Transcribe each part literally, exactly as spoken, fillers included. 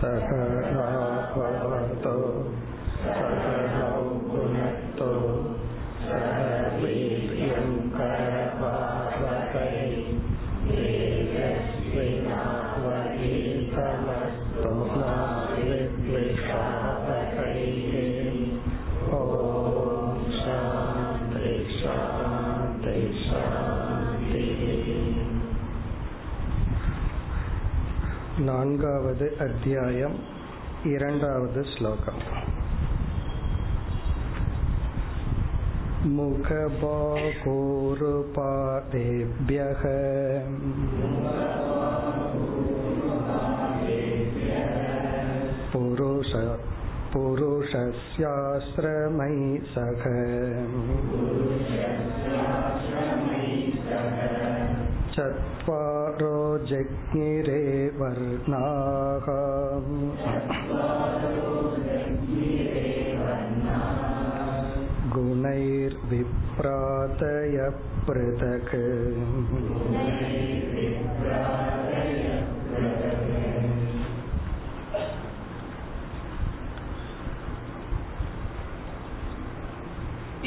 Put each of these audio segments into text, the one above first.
சகநாபவதோ சகநௌ புனக்தோ சக வீர்யம் கரவாவகை தேஜஸ்வி மாவகை தமஸ்தோ மா வித்விஷாவகை. ஓம் சாந்தி சாந்தி சாந்தி. நான்காவது அத்தியாயம், இரண்டாவது ஸ்லோகம். முகபாகோருபாதேப்யஹ புருஷ புருஷஸ்யாஸ்ரமை சக சத்வாரோ ஜக்ஞிரே வர்ணாஹ குணைர் விப்ராதய ப்ரதக்.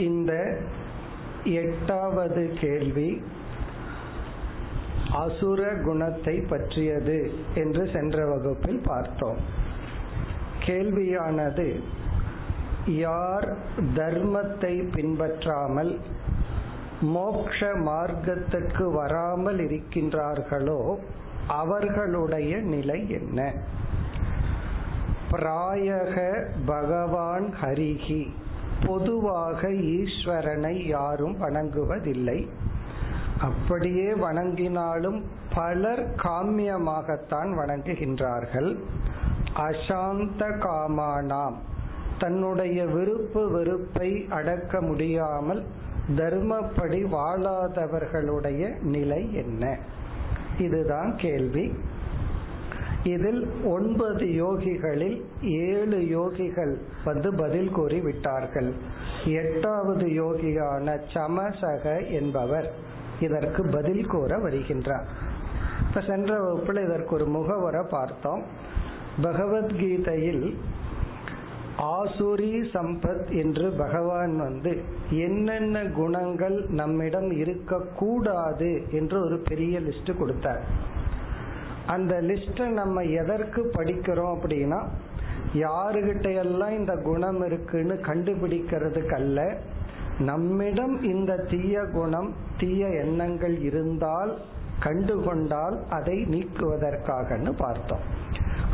இந்த எட்டாவது கேள்வி அசுர குணத்தை பற்றியது என்று சென்ற வகுப்பில் பார்த்தோம். கேள்வியானது, யார் தர்மத்தை பின்பற்றாமல் மோட்ச மார்க்கத்துக்கு வராமல் இருக்கின்றார்களோ அவர்களுடைய நிலை என்ன? பிராயக பகவான் ஹரிஹி, பொதுவாக ஈஸ்வரனை யாரும் வணங்குவதில்லை. அப்படியே வணங்கினாலும் பலர் காமியமாகத்தான் வணங்குகின்றார்கள். அசாந்த காமானாம், தன்னுடைய விருப்பு வெறுப்பை அடக்க முடியாமல் தர்மப்படி வாழாதவர்களுடைய நிலை என்ன? இதுதான் கேள்வி. இதில் ஒன்பது யோகிகளில் ஏழு யோகிகள் வந்து பதில் கூறி விட்டார்கள். எட்டாவது யோகியான சமசக என்பவர் இதற்கு பதில் கூற வருகின்றார். இப்ப சென்ற வகுப்புல இதற்கு ஒரு முகவரை பார்த்தோம். பகவத்கீதையில் ஆசுரி சம்பத் என்று பகவான் வந்து என்னென்ன குணங்கள் நம்மிடம் இருக்கக்கூடாது என்று ஒரு பெரிய லிஸ்ட் கொடுத்தார். அந்த லிஸ்ட நம்ம எதற்கு படிக்கிறோம் அப்படின்னா, யாருகிட்ட எல்லாம் இந்த குணம் இருக்குன்னு கண்டுபிடிக்கிறதுக்கு அல்ல, நம்மிடம் இந்த தீய குணம் தீய எண்ணங்கள் இருந்தால் கண்டுகொண்டால் அதை நீக்குவதற்காகன்னு பார்த்தோம்.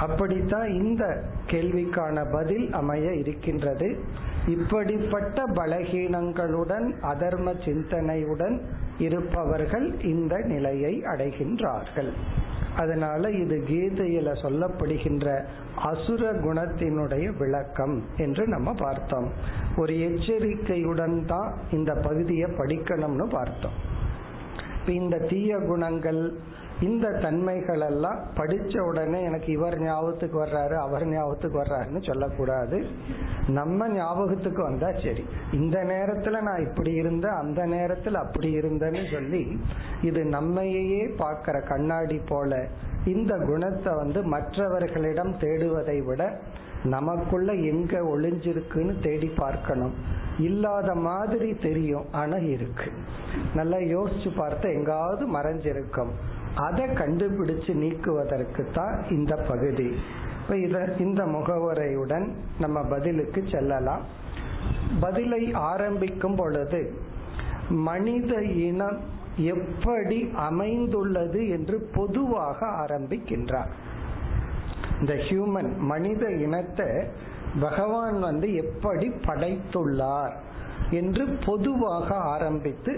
அப்படித்தான் இந்த கேள்விக்கான பதில் அமைய இருக்கின்றது. இப்படிப்பட்ட பலகீனங்களுடன் அதர்ம சிந்தனையுடன் இருப்பவர்கள் இந்த நிலையை அடைகின்றார்கள். அதனால இது கீதையில சொல்லப்படுகின்ற அசுர குணத்தினுடைய விளக்கம் என்று நம்ம பார்த்தோம். ஒரு எச்சரிக்கையுடன் தான் இந்த பகுதியை படிக்கணும்னு பார்த்தோம். இந்த தீய குணங்கள் இந்த தன்மைகள் எல்லாம் படிச்ச உடனே எனக்கு இவர் ஞாபகத்துக்கு வர்றாரு அவர் ஞாபகத்துக்கு வர்றாருன்னு சொல்லக்கூடாது. நம்ம ஞாபகத்துக்கு வந்தா சரி, இந்த நேரத்துல நான் இப்படி இருந்த அந்த நேரத்துல அப்படி இருந்தேன்னு சொல்லி இது நம்மையே பார்க்கிற கண்ணாடி போல இந்த குணத்தை வந்து மற்றவர்களிடம் தேடுவதை விட நமக்குள்ள எங்க ஒளிஞ்சிருக்குன்னு தேடி பார்க்கணும். இல்லாத மாதிரி தெரியும் ஆனா இருக்கு. நல்லா யோசிச்சு பார்த்தா எங்காவது மறைஞ்சிருக்கும். அதை கண்டுபிடிச்சு நீக்குவதற்கு தான் இந்த பகுதி. இந்த முகவரையுடன் நம்ம பதிலுக்கு செல்லலாம். பதிலை ஆரம்பிக்கும் பொழுது மனித இனம் எப்படி அமைந்துள்ளது என்று பொதுவாக ஆரம்பிக்கின்றார். இந்த ஹியூமன் மனித இனத்தை பகவான் வந்து எப்படி படைத்துள்ளார் என்று பொதுவாக ஆரம்பித்து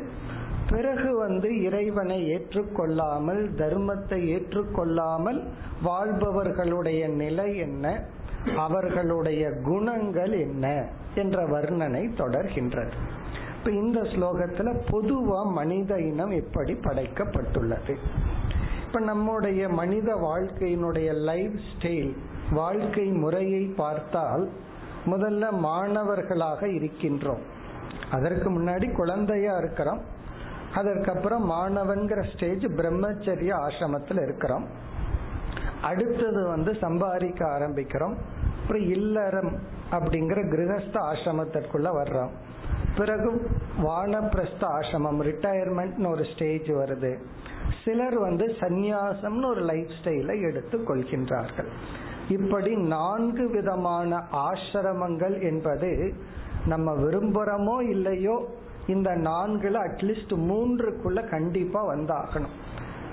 பிறகு வந்து இறைவனை ஏற்றுக்கொள்ளாமல் தர்மத்தை ஏற்றுக்கொள்ளாமல் வாழ்பவர்களுடைய நிலை என்ன, அவர்களுடைய குணங்கள் என்ன என்ற வர்ணனை தொடர்கின்றது. இப்ப இந்த ஸ்லோகத்துல பொதுவா மனித இனம் எப்படி படைக்கப்பட்டுள்ளது, இப்ப நம்முடைய மனித வாழ்க்கையினுடைய லைஃப் ஸ்டைல் வாழ்க்கை முறையை பார்த்தால் முதல்ல மாணவர்களாக இருக்கின்றோம். அதற்கு முன்னாடி குழந்தையா இருக்கிறோம். அதற்கப்புறம் மாணவன்கிற ஸ்டேஜ் பிரம்மச்சரிய ஆசிரமத்தில் இருக்கிறோம். அடுத்தது வந்து சம்பாதிக்க ஆரம்பிக்கிறோம். அப்புறம் இல்லறம் அப்படிங்கிற கிரகஸ்த ஆசிரமத்திற்குள்ள வர்றோம். பிறகு வானப்பிரஸ்த ஆசிரமம், ரிட்டையர்மெண்ட்னு ஒரு ஸ்டேஜ் வருது. சிலர் வந்து சந்நியாசம்னு ஒரு லைஃப் ஸ்டைலை எடுத்து கொள்கின்றார்கள். இப்படி நான்கு விதமான ஆசிரமங்கள் என்பது நம்ம விரும்புறமோ இல்லையோ இந்த நான்குல அட்லீஸ்ட் மூன்றுக்குள்ள கண்டிப்பா வந்தாகணும்.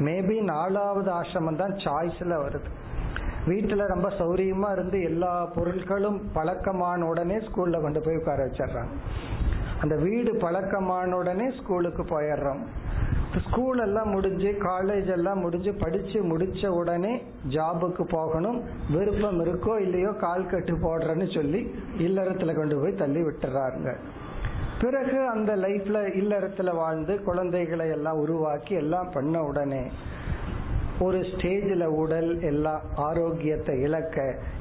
மேபி நாலாவது ஆசிரமம் தான் சாய்ஸ்ல வருது. வீட்டுல ரொம்ப சௌரியமா இருந்து எல்லா பொருட்களும் பழக்கமான உடனே ஸ்கூல்ல கொண்டு போய் உட்கார வச்சிடறாங்க. அந்த வீடு பழக்கமான உடனே ஸ்கூலுக்கு போயிடுறோம். ஸ்கூல் எல்லாம் முடிஞ்சு காலேஜ் எல்லாம் முடிஞ்சு படிச்சு முடிச்ச உடனே ஜாபுக்கு போகணும். விருப்பம் இருக்கோ இல்லையோ கால் கட்டு போடுறேன்னு சொல்லி இல்லறத்துல கொண்டு போய் தள்ளி விட்டுறாருங்க. பிறகு அந்த லைஃப்ல இல்லறத்துல வாழ்ந்து குழந்தைகளை எல்லாம் உருவாக்கி எல்லாம் பண்ண உடனே ஒரு ஸ்டேஜில் உடல் எல்லாம் ஆரோக்கியத்தை இழக்க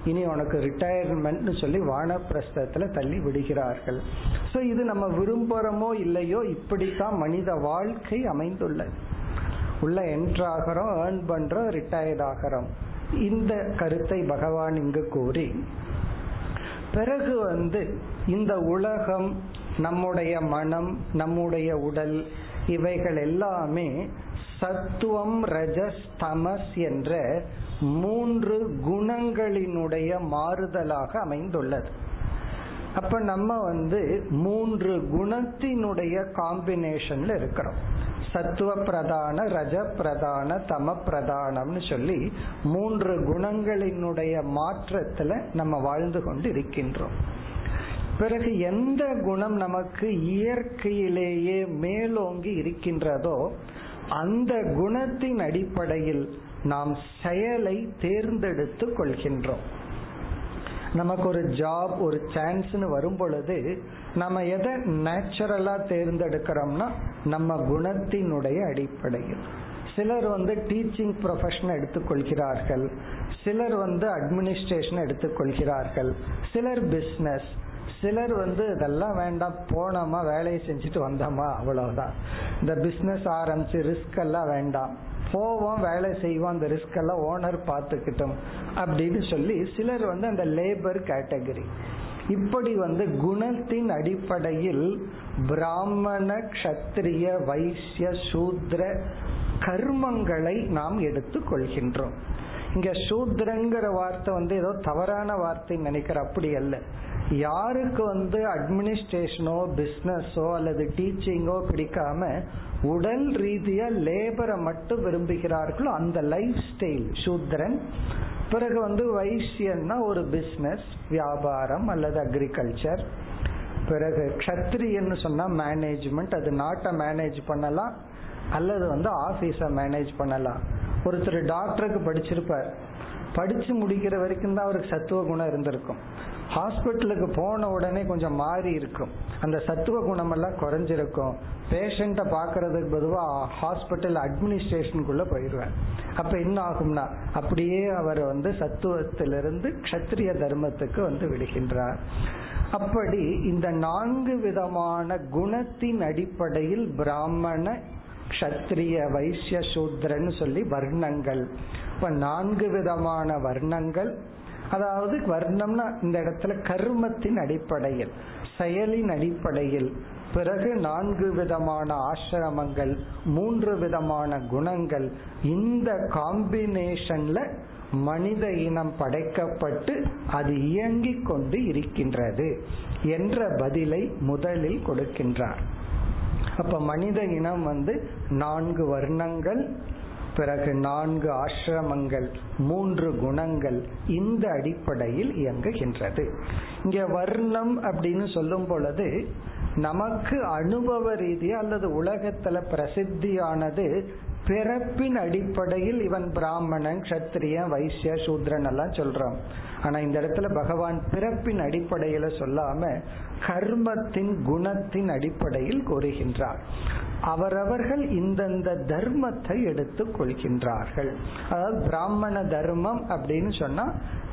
இனி உனக்கு ரிட்டையர்மெண்ட்னு சொல்லி வானப்பிரஸ்தத்தில் தள்ளி விடுகிறார்கள். ஸோ இது நம்ம விரும்புகிறோமோ இல்லையோ இப்படித்தான் மனித வாழ்க்கை அமைந்துள்ளது. உள்ள என்ட்ராகிறோம், ஏர்ன் பண்ணுறோம், ரிட்டையர்ட் ஆகிறோம். இந்த கருத்தை பகவான் இங்கு கூறி பிறகு வந்து இந்த உலகம், நம்முடைய மனம், நம்முடைய உடல் இவைகள் எல்லாமே சத்துவம் ரஜஸ் தமஸ் என்ற மூன்று குணங்களினுடைய மாறுதலாக அமைந்துள்ளது. அப்ப நம்ம வந்து மூன்று குணத்தினுடைய காம்பினேஷன்ல இருக்கிறோம். சத்துவ பிரதான, ரஜ பிரதான, தம பிரதானம்னு சொல்லி மூன்று குணங்களினுடைய மாற்றத்துல நம்ம வாழ்ந்து கொண்டு இருக்கின்றோம். பிறகு எந்த குணம் நமக்கு இயற்கையிலேயே மேலோங்கி இருக்கின்றதோ அந்த குணத்தின் அடிப்படையில் நாம் செயலை தேர்ந்தெடுத்து கொள்கின்றோம். நமக்கு ஒரு ஜாப், ஒரு சான்ஸ்னு வரும் பொழுது நம்ம எதை நேச்சுரலா தேர்ந்தெடுக்கிறோம்னா நம்ம குணத்தினுடைய அடிப்படையில். சிலர் வந்து டீச்சிங் ப்ரொஃபஷனை எடுத்துக்கொள்கிறார்கள், சிலர் வந்து அட்மினிஸ்ட்ரேஷனை எடுத்துக்கொள்கிறார்கள், சிலர் பிஸ்னஸ், சிலர் வந்து இதெல்லாம் வேண்டாம், போனோமா வேலையை செஞ்சுட்டு வந்தோமா அவ்வளவுதான், இந்த பிஸ்னஸ் ஆரம்பிச்சு ரிஸ்க் எல்லாம் வேண்டாம், போவோம் வேலை செய்வோம், அந்த ரிஸ்க் எல்லாம் ஓனர் பார்த்துக்கிட்டோம் அப்படின்னு சொல்லி சிலர் வந்து அந்த லேபர் கேட்டகரி. இப்படி வந்து குணத்தின் அடிப்படையில் பிராமண, க்ஷத்ரிய, வைசிய, சூத்ர கர்மங்களை நாம் எடுத்து கொள்கின்றோம். இங்க சூத்ரங்கிற வார்த்தை வந்து ஏதோ தவறான வார்த்தை நினைக்கிற அப்படி அல்ல. யாருக்கு வந்து அட்மினிஸ்ட்ரேஷனோ பிஸ்னஸோ அல்லது டீச்சிங்கோ பிடிக்காம உடல் ரீதியா லேபரை மட்டும் விரும்புகிறார்களோ அந்த லைஃப் ஸ்டைல் சூத்ரன். பிறகு வந்து வைசியன்னா ஒரு பிஸ்னஸ், வியாபாரம் அல்லது அக்ரிகல்ச்சர். பிறகு க்ஷத்ரியன்னு சொன்னா மேனேஜ்மெண்ட், அது நாட்டை மேனேஜ் பண்ணலாம் அல்லது வந்து ஆபீஸை மேனேஜ் பண்ணலாம். ஒருத்தர் டாக்டருக்கு படிச்சிருப்பார், படிச்சு முடிக்கிற வரைக்கும் தான் அவருக்கு சத்துவ குணம் இருந்திருக்கும். ஹாஸ்பிட்டலுக்கு போன உடனே கொஞ்சம் மாறி இருக்கும், அந்த சத்துவ குணமெல்லாம் குறைஞ்சிருக்கும். பேஷண்ட்டை பார்க்கறதுக்கு பொதுவாக ஹாஸ்பிட்டல் அட்மினிஸ்ட்ரேஷனுக்குள்ளே போயிடுவார். அப்போ என்ன ஆகும்னா அப்படியே அவர் வந்து சத்துவத்திலிருந்து க்ஷத்ரிய தர்மத்துக்கு வந்து விடுகின்றார். அப்படி இந்த நான்கு விதமான குணத்தின் அடிப்படையில் பிராமண, க்ஷத்ரிய, வைசிய, சூத்ரன்னு சொல்லி வர்ணங்கள். இப்ப நான்கு விதமான வர்ணங்கள், அதாவது வர்ணம்னா இந்த இடத்துல கர்மத்தின் அடிப்படையில், செயலின் அடிப்படையில். பிறகு நான்கு விதமான ஆசிரமங்கள், மூன்று விதமான குணங்கள். இந்த காம்பினேஷன்ல மனித இனம் படைக்கப்பட்டு அது இயங்கிக் கொண்டு இருக்கின்றது என்ற பதிலை முதலில் கொடுக்கின்றார். அப்ப மனித இனம் வந்து நான்கு வர்ணங்கள், பிறகு நான்கு ஆசிரமங்கள், மூன்று குணங்கள், இந்த அடிப்படையில் இயங்குகின்றது. இங்க வர்ணம் அப்படின்னு சொல்லும் பொழுது நமக்கு அனுபவ ரீதியா அல்லது உலகத்துல பிரசித்தியானது பிறப்பின் அடிப்படையில் இவன் பிராமணன், க்ஷத்ரியன், வைசிய, சூத்ரன் எல்லாம் சொல்றான். ஆனா இந்த இடத்துல பகவான் பிறப்பின் அடிப்படையில சொல்லாம கர்மத்தின், குணத்தின் அடிப்படையில் கூறுகின்றார். அவரவர்கள் இந்தந்த தர்மத்தை எடுத்து கொள்கின்றார்கள். அதாவது பிராமண தர்மம் அப்படின்னு சொன்னா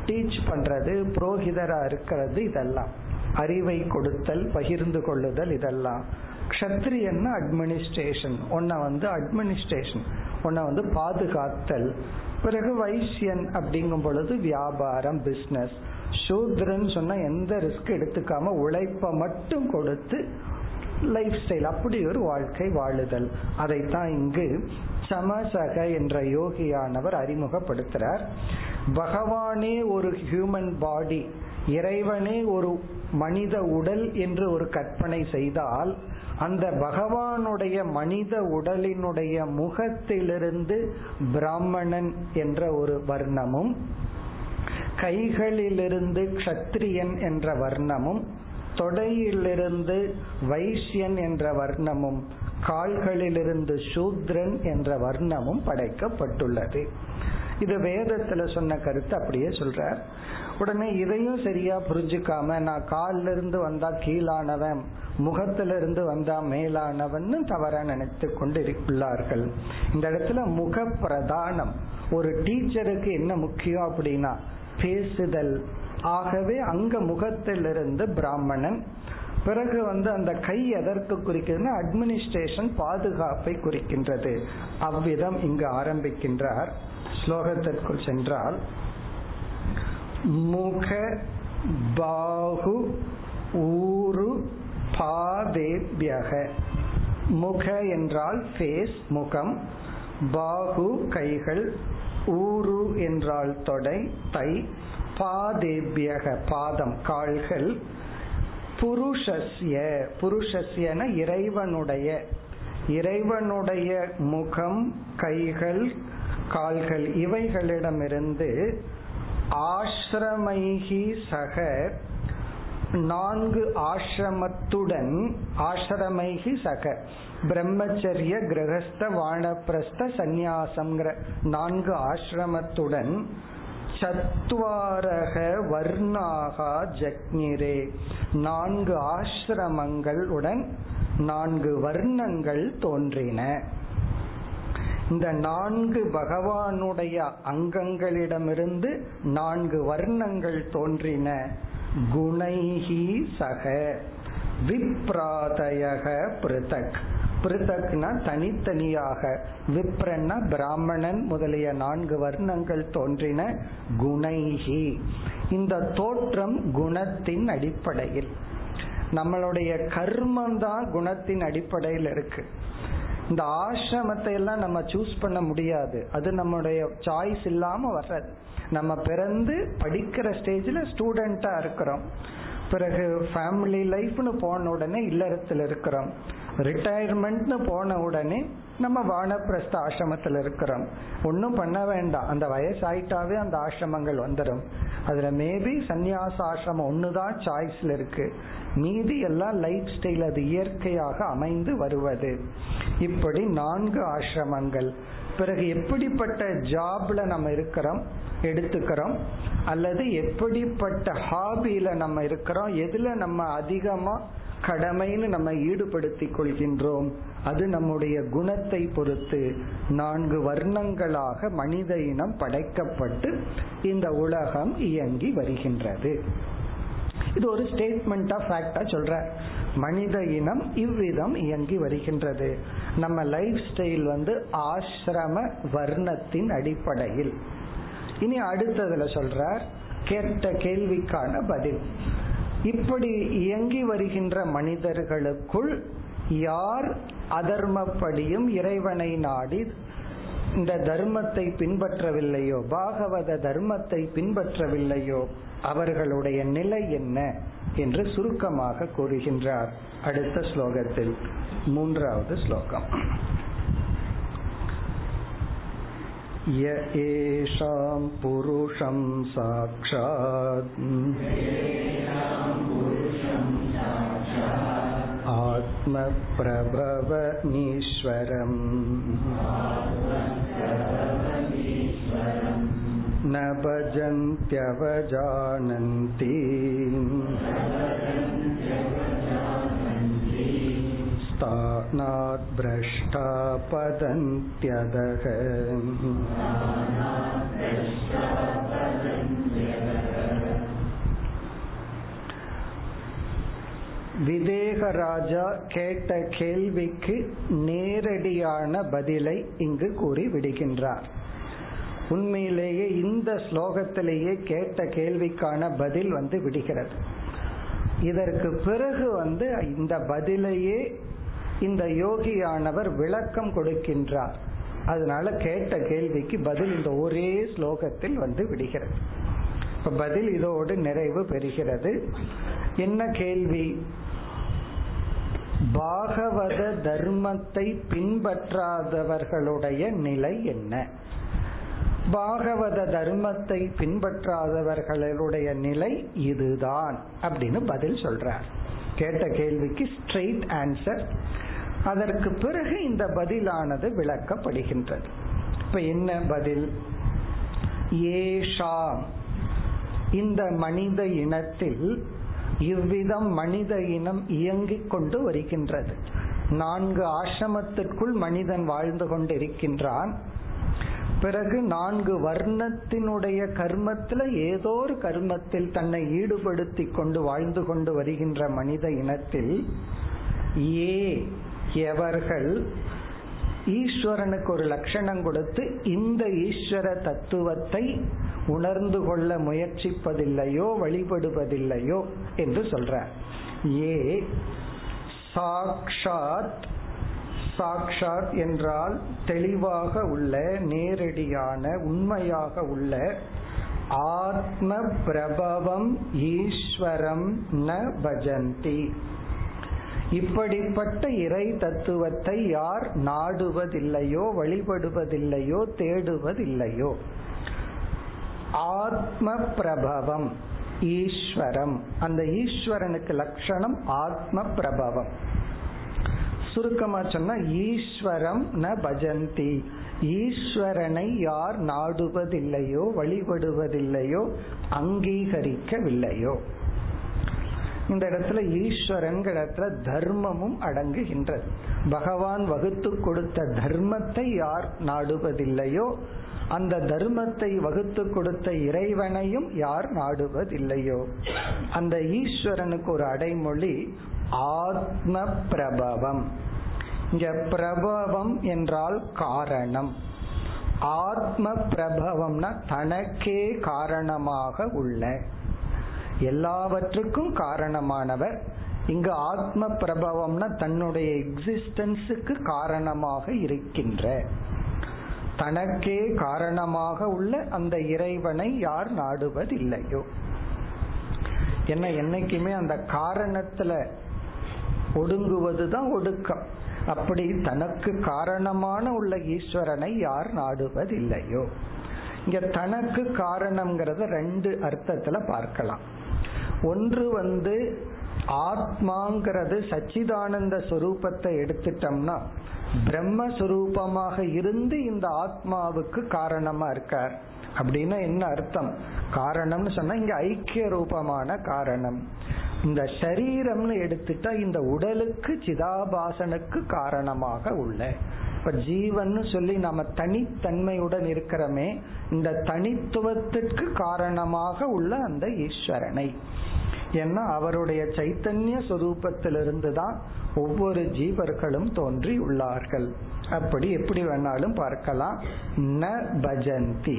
டீச் பண்றது, புரோகிதரா இருக்கிறது, இதெல்லாம் அறிவை கொடுத்தல், பகிர்ந்து கொள்ளுதல், இதெல்லாம். க்ஷத்ரியன்னா அட்மினிஸ்ட்ரேஷன், ஒன்ன வந்து அட்மினிஸ்ட்ரேஷன் ஒன்ன வந்து பாதுகாத்தல். பிறகு வைசியன் அப்படிங்கும் பொழுது வியாபாரம், பிசினஸ். சூத்ரன் சொன்னா எந்த ரிஸ்க் எடுத்துக்காம உழைப்ப மட்டும் கொடுத்து லைஃப் ஸ்டைல், அப்படி ஒரு வாழ்க்கை வாழுதல். அதைத்தான் இங்கு சமசக என்ற யோகியானவர் அறிமுகப்படுத்துறார். பகவானே ஒரு ஹியூமன் பாடி, இறைவனே ஒரு மனித உடல் என்று ஒரு கற்பனை செய்தால், அந்த பகவானுடைய மனித உடலினுடைய முகத்திலிருந்து பிராமணன் என்ற ஒரு வர்ணமும், கைகளிலிருந்து க்ஷத்ரியன் என்ற வர்ணமும், தொடையிலிருந்து வைசியன் என்ற வர்ணமும், கால்களிலிருந்து சூத்ரன் என்ற வர்ணமும் படைக்கப்பட்டுள்ளது. இது வேதத்துல சொன்ன கருத்து அப்படியே சொல்றார். உடனே இதையும் சரியா புரிஞ்சுக்காம நான் கால்ல இருந்து வந்தா கீழானவன், முகத்திலிருந்து வந்தா மேலானவன் தவற நினைத்து கொண்டு உள்ளார்கள். இந்த இடத்துல முக பிரதானம். ஒரு டீச்சருக்கு என்ன முக்கியம் அப்படின்னா பேசுதல். ஆகவே அங்க முகத்திலிருந்து பிராமணன். பிறகு வந்து அந்த கை எதற்கு குறிக்கிறதுனா அட்மினிஸ்ட்ரேஷன், பாதுகாப்பை குறிக்கின்றது. அவ்விதம் இங்கு ஆரம்பிக்கின்றார். ஸ்லோகத்திற்குள் சென்றால் முக பாகு ஊரு பாதேப்யக. முக என்றால் ஃபேஸ், முகம். பாகு கைகள், ஊரு என்றால் தொடை, தை. பாதேபியக பாதம், கால்கள். புருஷஸ்ய, புருஷஸ்யன இறைவனுடைய, இறைவனுடைய முகம், கைகள், கால்கள் இவைகளிடமிருந்து ஆஸ்ரமைஹி சக, நான்கு ஆசிரமத்துடன். ஆசிரமைஹி சக பிரம்மச்சரிய, கிரகஸ்த, வானப்பிரஸ்த, சந்நியாசம்ங்கிற நான்கு ஆசிரமத்துடன் சத்வாரக வர்ணாகா ஜக்ஞிரே, நான்கு ஆசிரமங்கள் உடன் நான்கு வர்ணங்கள் தோன்றின. இந்த நான்கு பகவானுடைய அங்கங்களிடமிருந்து நான்கு வர்ணங்கள் தோன்றின. குணைஹி சக விப்ராதயக பிருதக். பிருதக்னா தனித்தனியாக, விப்ரன்னா பிராமணன் முதலிய நான்கு வர்ணங்கள் தோன்றின. குணைஹி, இந்த தோற்றம் குணத்தின் அடிப்படையில். நம்மளுடைய கர்மம் தான் குணத்தின் அடிப்படையில் இருக்கு. இந்த ஆசிரமத்தை எல்லாம் நம்ம சூஸ் பண்ண முடியாது, அது நம்மளுடைய சாய்ஸ் இல்லாம வர்றது. நம்ம பிறந்து படிக்கிற ஸ்டேஜில் ஸ்டூடெண்டா இருக்கிறோம், பிறகு ஃபேமிலி லைஃப்னு போன உடனே இல்லறத்தில் இருக்கிறோம், ரிட்டையர்மெண்ட்னு போன உடனே நம்ம வானப்பிரஸ்த ஆசிரமத்தில் இருக்கிறோம். ஒன்றும் பண்ண வேண்டாம், அந்த வயசாயிட்டாவே அந்த ஆசிரமங்கள் வந்துடும். அதில் மேபி சந்நியாச ஆசிரமம் ஒன்று தான் சாய்ஸில் இருக்கு, மீதி எல்லாம் லைஃப் ஸ்டைல், அது இயற்கையாக அமைந்து வருவது. இப்படி நான்கு ஆசிரமங்கள். பிறகு எப்படிப்பட்ட ஜாப்ல நம்ம இருக்கிறோம் எடுத்துக்கிறோம், அல்லது எப்படிப்பட்ட ஹாபியில நம்ம இருக்கிறோம், எதுல நம்ம அதிகமா கடமைன்னு நம்ம ஈடுபடுத்தி கொள்கின்றோம், அது நம்முடைய குணத்தை பொறுத்து நான்கு வர்ணங்களாக மனித இனம் படைக்கப்பட்டு இந்த உலகம் இயங்கி வருகின்றது. இது ஒரு ஸ்டேட்மெண்ட் ஆஃப் ஃபேக்டா சொல்ற, மனித இனம் இவ்விதம் இயங்கி வருகின்றது. நம்ம லைஃப் ஸ்டைல் வந்து ஆசிரம வர்ணத்தின் அடிப்படையில். இனி அடுத்ததுல சொல்றார் கேட்ட கேள்விக்கான பதில். இப்படி இயங்கி வருகின்ற மனிதர்களுக்குள் யார் அதர்மப்படியும் இறைவனை நாடி இந்த தர்மத்தை பின்பற்றவில்லையோ, பாகவத தர்மத்தை பின்பற்றவில்லையோ, அவர்களுடைய நிலை என்ன என்று சுருக்கமாக கூறுகின்றார் அடுத்த ஸ்லோகத்தில். மூன்றாவது ஸ்லோகம் யேஷாம் புருஷம் சாக்ஷாத் ஆத்ம பிரபவ நீஸ்வரம் ந பஜந்த்யவ ஜானந்தி ஸ்தாநாத் ப்ரஷ்டா பதந்த்யதஹ. விதேகராஜா கேட்ட கேள்விக்கு நேரடியான பதிலை இங்கு கூறி விடுகின்றார். உண்மையிலேயே இந்த ஸ்லோகத்திலேயே கேட்ட கேள்விக்கான பதில் வந்து விடுகிறது. இதற்கு பிறகு வந்து இந்த பதிலையே இந்த யோகியானவர் விளக்கம் கொடுக்கின்றார். அதனால கேட்ட கேள்விக்கு பதில் இந்த ஒரே ஸ்லோகத்தில் வந்து விடுகிறது. இப்ப பதில் இதோடு நிறைவு பெறுகிறது. என்ன கேள்வி? பாகவத தர்மத்தை பின்பற்றாதவர்களுடைய நிலை என்ன? பாகவத தர்மத்தை பின்பற்றாதவர்களுடைய நிலை இதுதான் அப்படின்னு பதில் சொல்றார். கேட்ட கேள்விக்கு ஸ்ட்ரெயிட் ஆன்சர். அதற்கு பிறகு இந்த பதிலானது விளக்கப்படுகின்றது. இப்ப என்ன பதில்? ஏஷாம், இந்த மனித இனத்தில் இவ்விதம் மனித இனம் இயங்கிக் கொண்டு வருகின்றது. நான்கு ஆசிரமத்திற்குள் மனிதன் வாழ்ந்து கொண்டிருக்கின்றான். பிறகு நான்கு வர்ணத்தினுடைய கர்மத்தில் ஏதோ ஒரு கர்மத்தில் தன்னை ஈடுபடுத்தி கொண்டு வாழ்ந்து கொண்டு வருகின்ற மனித இனத்தில் ஏ எவர்கள் ஈஸ்வரனுக்கு ஒரு லட்சணம் கொடுத்து இந்த ஈஸ்வர தத்துவத்தை உணர்ந்து கொள்ள முயற்சிப்பதில்லையோ வழிபடுவதில்லையோ என்று சொல்றார். ஏ சாக்ஷாத், சாக்ஷாத் என்றால் தெளிவாக உள்ள, நேரடியான, உண்மையாக உள்ள, ஆத்ம பிரபவம் ஈஸ்வரம் ந பஜந்தி, இப்படிப்பட்ட இறை தத்துவத்தை யார் நாடுவதில்லையோ வழிபடுவதில்லையோ தேடுவதில்லையோ, ஆத்ம பிரபவம் ஈஸ்வரம், அந்த ஈஸ்வரனுக்கு லட்சணம் ஆத்ம பிரபவம். சுருக்கமா சொன்னா ஈஸ்வரம் ந பஜந்தி, ஈஸ்வரனை யார் நாடுவதில்லையோ வழிபடுவதில்லையோ அங்கீகரிக்கவில்லையோ. இந்த இடத்துல ஈஸ்வரன் இடத்துல தர்மமும் அடங்குகின்றது. பகவான் வகுத்து கொடுத்த தர்மத்தை யார் நாடுவதில்லையோ, அந்த தர்மத்தை வகுத்து கொடுத்த இறைவனையும் யார் நாடுவதில்லையோ, அந்த ஈஸ்வரனுக்கு ஒரு அடைமொழி ஆத்ம பிரபவம். இங்க பிரபவம் என்றால் காரணம், ஆத்ம பிரபவம்னா தனக்கே காரணமாக உள்ள, எல்லாவற்றுக்கும் காரணமானவர். இங்கு ஆத்ம பிரபவம்னா தன்னுடைய எக்ஸிஸ்டன்ஸுக்கு காரணமாக இருக்கின்ற, தனக்கே காரணமாக உள்ள அந்த இறைவனை யார் நாடுவதில்லையோ. என்ன, என்னைக்குமே அந்த காரணத்துல ஒடுங்குவதுதான் ஒடுக்கம். அப்படி தனக்கு காரணமான உள்ள ஈஸ்வரனை யார் நாடுவதில்லையோ. இங்க தனக்கு காரணம்ங்கிறத ரெண்டு அர்த்தத்துல பார்க்கலாம். ஒன்று வந்து ஆத்மாங்கிறது சச்சிதானந்த சொரூபத்தை எடுத்துட்டோம்னா பிரம்மஸ்வரூபமாக இருந்து இந்த ஆத்மாவுக்கு காரணமா இருக்கார். அப்படின்னா என்ன அர்த்தம்? காரணம்னு சொன்னா இங்க ஐக்கிய ரூபமான காரணம். இந்த சரீரம்னு எடுத்துட்டா இந்த உடலுக்கு சிதாபாசனுக்கு காரணமாக உள்ள, இப்ப ஜீவன் சொல்லி நாம தனித்தன்மையுடன் இருக்கிறோமே, இந்த தனித்துவத்திற்கு காரணமாக உள்ள அந்த ஈஸ்வரனை. ஏன்னா அவருடைய சைத்தன்ய சொரூபத்திலிருந்து தான் ஒவ்வொரு ஜீவர்களும் தோன்றி உள்ளார்கள். அப்படி எப்படி வேணாலும் பார்க்கலாம். ந பஜந்தி,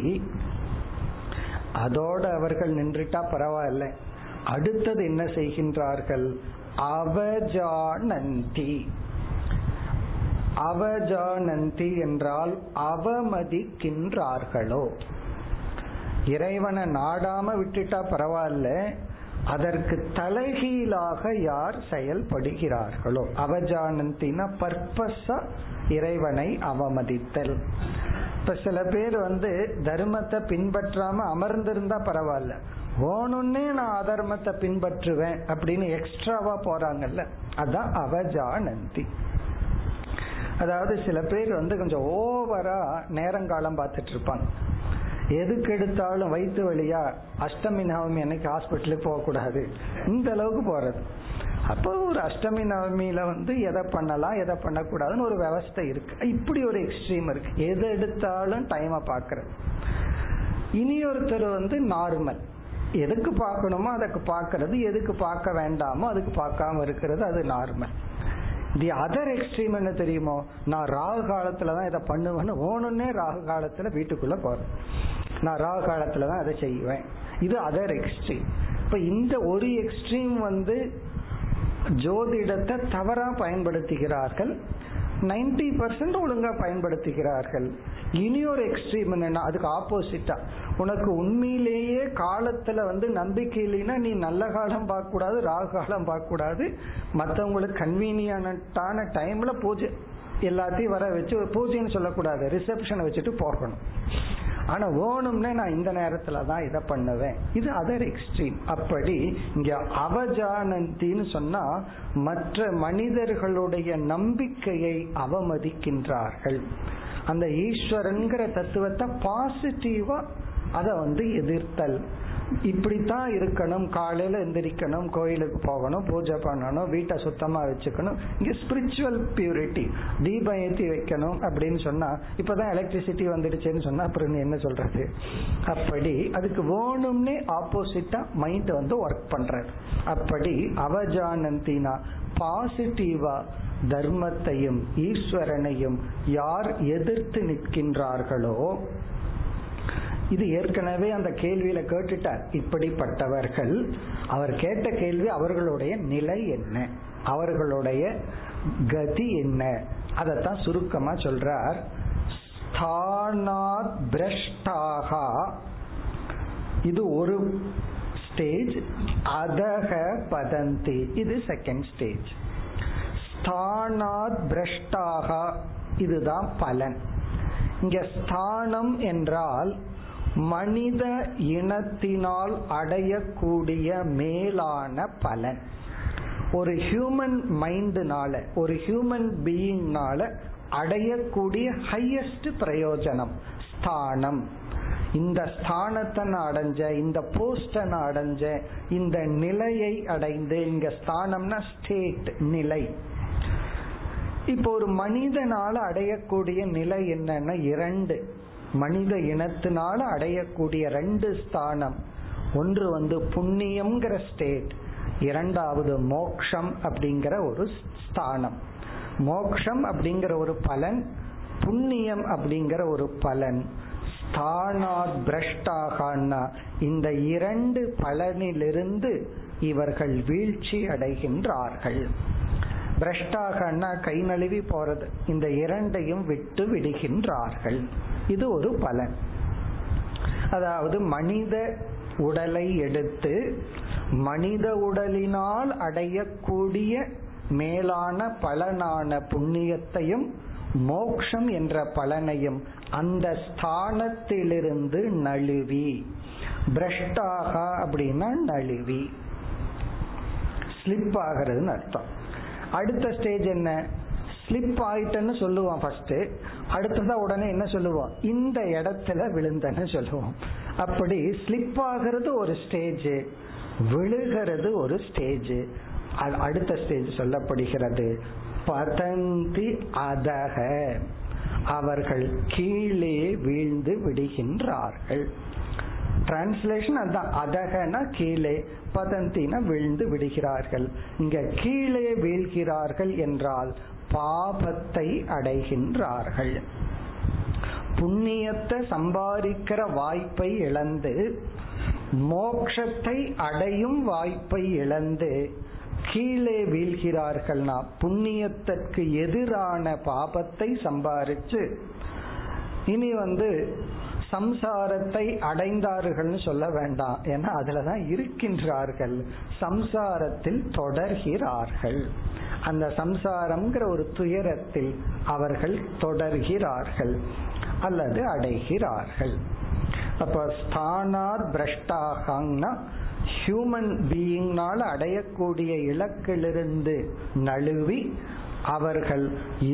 அதோட அவர்கள் நின்றுட்டா பரவாயில்ல. அடுத்தது என்ன செய்கின்றார்கள்? அவஜானந்தி, அவஜானந்தி என்றால் அவமதிக்கின்றார்களோ. இறைவனை நாடாம விட்டுட்டா பரவாயில்ல, அதற்கு தலைகீழாக யார் செயல்படுகிறார்களோ. அவஜானந்தினா பர்பஸா இறைவனை அவமதித்தல். இப்ப சில பேர் வந்து தர்மத்தை பின்பற்றாம அமர்ந்திருந்தா பரவாயில்ல, ஓணுன்னே நான் அதர்மத்தை பின்பற்றுவேன் அப்படின்னு எக்ஸ்ட்ராவா போறாங்கல்ல, அதான் அவஜானந்தி. அதாவது சில பேர் வந்து கொஞ்சம் ஓவரா நேரங்காலம் பார்த்துட்டு இருப்பாங்க. எதுக்கு எடுத்தாலும் வயிற்று வழியா அஷ்டமி நவமி அன்னைக்கு ஹாஸ்பிட்டலுக்கு போகக்கூடாது, இந்த அளவுக்கு போறது. அப்போ ஒரு அஷ்டமி நவமியில வந்து எதை பண்ணலாம் எதை பண்ணக்கூடாதுன்னு ஒரு விவஸ்தை இருக்கு. இப்படி ஒரு எக்ஸ்ட்ரீம் இருக்கு, எது எடுத்தாலும் டைமை பார்க்கறது. இனி ஒருத்தர் வந்து நார்மல், எதுக்கு பார்க்கணுமோ அதுக்கு பார்க்கறது, எதுக்கு பார்க்க வேண்டாமோ அதுக்கு பார்க்காம இருக்கிறது, அது நார்மல். தி அதர் எக்ஸ்ட்ரீம் என்ன தெரியுமோ, நான் ராகு காலத்துலதான் இதை பண்ணுவேன்னு ஓணுன்னே ராகு காலத்துல வீட்டுக்குள்ள போறேன், நான் ராகு காலத்துலதான் அதை செய்வேன், இது அதர் எக்ஸ்ட்ரீம். இப்ப இந்த ஒரு எக்ஸ்ட்ரீம் வந்து ஜோதிடத்தை தவறா பயன்படுத்துகிறார்கள், நைன்டி பர்சன்ட் ஒழுங்கா பயன்படுத்துகிறார்கள். இனி ஒரு எக்ஸ்ட்ரீம் என்னன்னா அதுக்கு ஆப்போசிட்டா, உனக்கு உண்மையிலேயே காலத்துல வந்து நம்பிக்கை இல்லைன்னா நீ நல்ல காலம் பார்க்க கூடாது, ராகு காலம் பார்க்க கூடாது, மற்றவங்களுக்கு கன்வீனியன்டான டைம்ல பூஜை எல்லாத்தையும் வர வச்சு, ஒரு பூஜைன்னு சொல்லக்கூடாது, ரிசப்ஷனை வச்சுட்டு போகணும். ஆனா வேணும்னே நான் இந்த நேரத்துல தான் இதை பண்ணுவேன், இது அதர் எக்ஸ்ட்ரீம். அப்படி இங்க அவஜானந்தின்னு சொன்னா மற்ற மனிதர்களுடைய நம்பிக்கையை அவமதிக்கின்றார்கள். அந்த ஈஸ்வரங்கிற தத்துவத்தை பாசிட்டிவா அத வந்து எதிர்த்தல், இப்படித்தான் இருக்கணும், காலையில எந்திரிக்கணும், கோயிலுக்கு போகணும், பூஜை பண்ணணும், வீட்டை சுத்தமா வச்சுக்கணும், இங்க ஸ்பிரிச்சுவல் பியூரிட்டி தீபம் ஏற்றி வைக்கணும் அப்படின்னு சொன்னா, இப்பதான் எலக்ட்ரிசிட்டி வந்துடுச்சுன்னு சொன்னா அப்புறம் என்ன சொல்றது. அப்படி அதுக்கு வேணும்னே ஆப்போசிட்டா மைண்ட் வந்து ஒர்க் பண்றது. அப்படி அவஜானந்தினா பாசிட்டிவா தர்மத்தையும் ஈஸ்வரனையும் யார் எதிர்த்து நிற்கின்றார்களோ, இது ஏற்கனவே அந்த கேள்வியில கேட்டுட்டார். இப்படிப்பட்டவர்கள், அவர் கேட்ட கேள்வி அவர்களுடைய நிலை என்ன, அவர்களுடைய கதி என்ன, அதத்தான் சுருக்கமா சொல்றார். ஸ்தானாத் பிரஷ்டாஹா, இது ஒரு ஸ்டேஜ், அதஹ பதந்தி இது செகண்ட் ஸ்டேஜ். ஸ்தானாத் பிரஷ்டாஹா இதுதான் பலன். இங்க ஸ்தானம் என்றால் மனித இனத்தினால் அடையக்கூடிய மேலான பலன். ஒரு ஹியூமன் மைண்ட்னால, ஒரு ஹியூமன் பீயிங்னால அடையக்கூடிய ஹையஸ்ட் பிரயோஜனம் ஸ்தானம். இந்த ஸ்தானத்தை நான் அடைஞ்ச, இந்த போஸ்டை நான் அடைஞ்ச, இந்த நிலையை அடைந்து, இங்க ஸ்தானம்னா ஸ்டேட் நிலை. இப்போ ஒரு மனிதனால அடையக்கூடிய நிலை என்னன்னா இரண்டு, மனித இனத்தினால அடையக்கூடிய ரெண்டு ஸ்தானம். ஒன்று வந்து புண்ணியம்ங்கிற ஸ்டேட், இரண்டாவது மோக்ஷம் அப்படிங்கிற ஒரு ஸ்தானம். மோக்ஷம் அப்படிங்கிற ஒரு பலன், புண்ணியம் அப்படிங்கிற ஒரு பலன். ஸ்தானாத் பிரஷ்டாகன்னா இந்த இரண்டு பலனிலிருந்து இவர்கள் வீழ்ச்சி அடைகின்றார்கள். பிரஷ்டாகன்னா கை நழுவி போறது, இந்த இரண்டையும் விட்டு விடுகின்றார்கள். இது ஒரு பலன். அதாவது மனித உடலை எடுத்து மனித உடலினால் அடையக்கூடிய மேலான பலனான புண்ணியத்தையும் மோக்ஷம் என்ற பலனையும் அந்த ஸ்தானத்திலிருந்து நழுவி, பிரஷ்டாக அப்படின்னா நழுவி ஸ்லிப் ஆகிறதுன்னு அர்த்தம். அடுத்த ஸ்டேஜ் என்ன, ஸ்லிப் ஆயிட்டன்னு சொல்லுவான் ஃபர்ஸ்ட், அடுத்ததா உடனே என்ன சொல்லுவான், இந்த இடத்துல விழுந்தன்னு சொல்லுவோம். அப்படி ஸ்லிப் ஆகிறது ஒரு ஸ்டேஜ், விழுகிறது ஒரு ஸ்டேஜ், அடுத்த ஸ்டேஜ் சொல்லப்படுகிறது பதந்தி அதக, அவர்கள் கீழே வீழ்ந்து விடுகின்றார்கள். டிரான்ஸ்லேஷன் அதான், அதகனா கீழே, பதந்தினா விழுந்து விடுகிறார்கள். இங்க கீழே வீழ்கிறார்கள் என்றால் பாபத்தை அடைகின்றார்கள், புண்ணியத்தை சம்பாதிக்கிற வாய்ப்பை இழந்து, மோட்சத்தை அடையும் வாய்ப்பை இழந்து கீழே வீழ்கிறார்கள்னா புண்ணியத்திற்கு எதிரான பாபத்தை சம்பாதிச்சு இனி வந்து சம்சாரத்தை அடைந்தார்கள்னு சொல்ல வேண்டாம், ஏன்னா அதுலதான் இருக்கின்றார்கள், சம்சாரத்தில் தொடர்கிறார்கள். அந்த சம்சாரம்ங்கிற ஒரு துயரத்தில் அவர்கள் தொடர்கிறார்கள் அல்லது அடைகிறார்கள். அப்ப ஸ்தானார் பிரஷ்டாகனா ஹியூமன் பீயிங்னால அடையக்கூடிய இலக்கிலிருந்து நழுவி அவர்கள்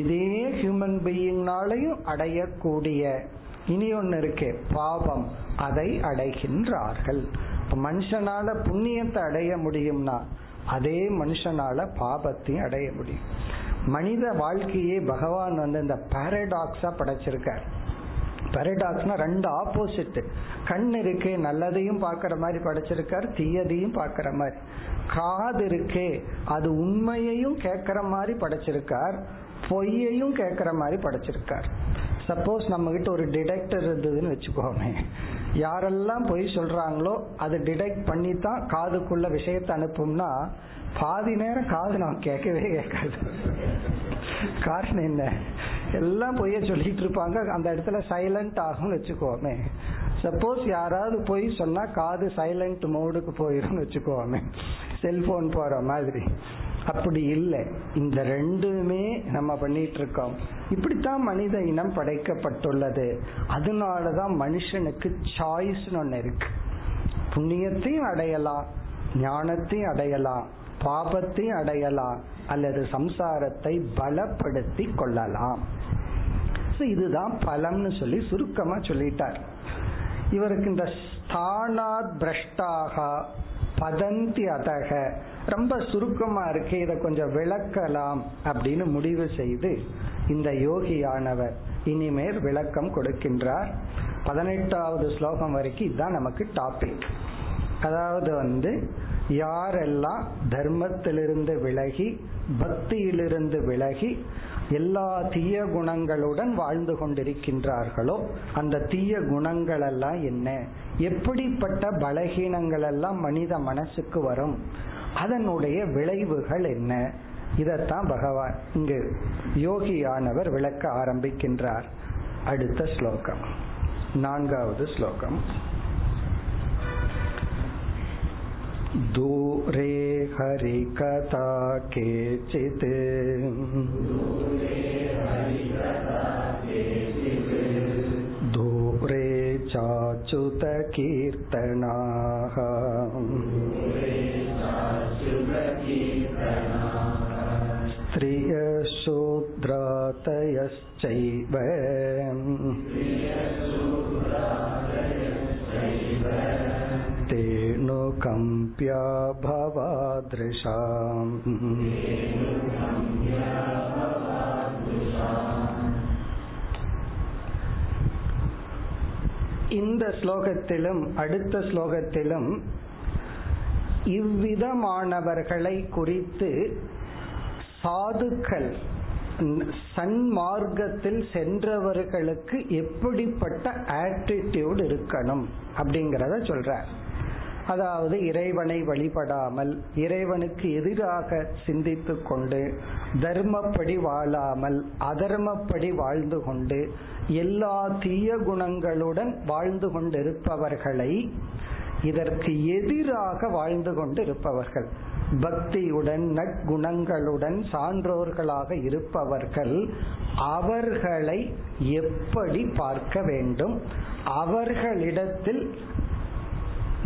இதே ஹியூமன் பீயிங்னாலையும் அடையக்கூடிய இனி ஒன்னு இருக்கு பாவம், அதை அடைகின்றார்கள். மனுஷனால புண்ணியத்தை அடைய முடியும்னா அதே மனுஷனால பாபத்தையும் அடைய முடியும். மனித வாழ்க்கையே பகவான் வந்து இந்த பாரடாக்ஸா படைச்சிருக்கார். பாரடாக்ஸ்னா ரெண்டு ஆப்போசிட். கண் இருக்கு, நல்லதையும் பார்க்கற மாதிரி படைச்சிருக்காரு, தீயதையும் பார்க்கற மாதிரி. காது இருக்கு, அது உண்மையையும் கேட்கற மாதிரி படைச்சிருக்கார், பொய்யையும் கேட்கற மாதிரி படைச்சிருக்கார். சப்போஸ் நம்ம கிட்ட ஒரு டிடெக்டர் இருந்ததுன்னு வச்சுக்கோமே, யாரெல்லாம் பொய் சொல்றாங்களோ அது டிடெக்ட் பண்ணி தான் காதுக்குள்ள விஷயத்தை அனுப்பும்னா பாதி நேரம் காது நான் கேட்கவே கேட்காது. காரணம் என்ன, எல்லாம் பொய்ய சொல்லிட்டு இருப்பாங்க, அந்த இடத்துல சைலண்ட் ஆகும்னு வச்சுக்கோமே. சப்போஸ் யாராவது பொய் சொன்னா காது சைலண்ட் மோடுக்கு போயிரும்னு வச்சுக்கோமே, செல்போன் போற மாதிரி. அப்படி இல்லை, இந்த ரெண்டுமே நம்ம பண்ணிட்டு இருக்கோம். இப்படித்தான் மனித இனம் படைக்கப்பட்டுள்ளது. அதனாலதான் மனுஷனுக்கு சாய்ஸ்னு ஒண்ணு இருக்கு. புண்ணியத்தையும் அடையலாம், ஞானத்தையும் அடையலாம், பாபத்தையும் அடையலாம், அல்லது சம்சாரத்தை பலப்படுத்தி கொள்ளலாம். இதுதான் பலம்னு சொல்லி சுருக்கமா சொல்லிட்டார். இவருக்கு இந்த ஸ்தானாத் பிரஷ்டாக பதந்தி அதக ரொம்ப சுருக்கமா இருக்கு, இதை கொஞ்சம் விளக்கலாம் அப்படின்னு முடிவு செய்து இந்த யோகியானவர் இனிமேல் விளக்கம் கொடுக்கின்றார். பதினெட்டாவது ஸ்லோகம் வரைக்கும் இதுதான் நமக்கு டாபிக். அதாவது வந்து யாரெல்லாம் தர்மத்திலிருந்து விலகி பக்தியிலிருந்து விலகி எல்லா தீய குணங்களுடன் வாழ்ந்து கொண்டிருக்கின்றார்களோ அந்த தீய குணங்கள் எல்லாம் என்ன, எப்படிப்பட்ட பலகீனங்கள் எல்லாம் மனித மனசுக்கு வரும், அதனுடைய விளைவுகள் என்ன, இதத்தான் பகவான் இங்கு யோகியானவர் விளக்க ஆரம்பிக்கின்றார். அடுத்த ஸ்லோகம், நான்காவது ஸ்லோகம். दूरे हरि कथा केचित् दूरे चाच्युत कीर्तनाः स्त्रियशूद्रातयश्चैव தேனு கம்பியா பவாத்ருஷாம். இந்த ஸ்லோகத்திலும் அடுத்த ஸ்லோகத்திலும் இவ்விதமானவர்களை குறித்து சாதுக்கள் சன்மார்க்கத்தில் சென்றவர்களுக்கு எப்படிப்பட்ட ஆட்டிடியூட் இருக்கணும் அப்படிங்கிறத சொல்றார். அதாவது இறைவனை வழிபடாமல் இறைவனுக்கு எதிராக சிந்தித்து கொண்டு தர்மப்படி வாழாமல் அதர்மப்படி வாழ்ந்து கொண்டு எல்லா தீய குணங்களுடன் வாழ்ந்து கொண்டிருப்பவர்களை, இதற்கு எதிராக வாழ்ந்து கொண்டு இருப்பவர்கள், பக்தியுடன் நற்குணங்களுடன் சான்றோர்களாக இருப்பவர்கள், அவர்களை எப்படி பார்க்க வேண்டும், அவர்களிடத்தில்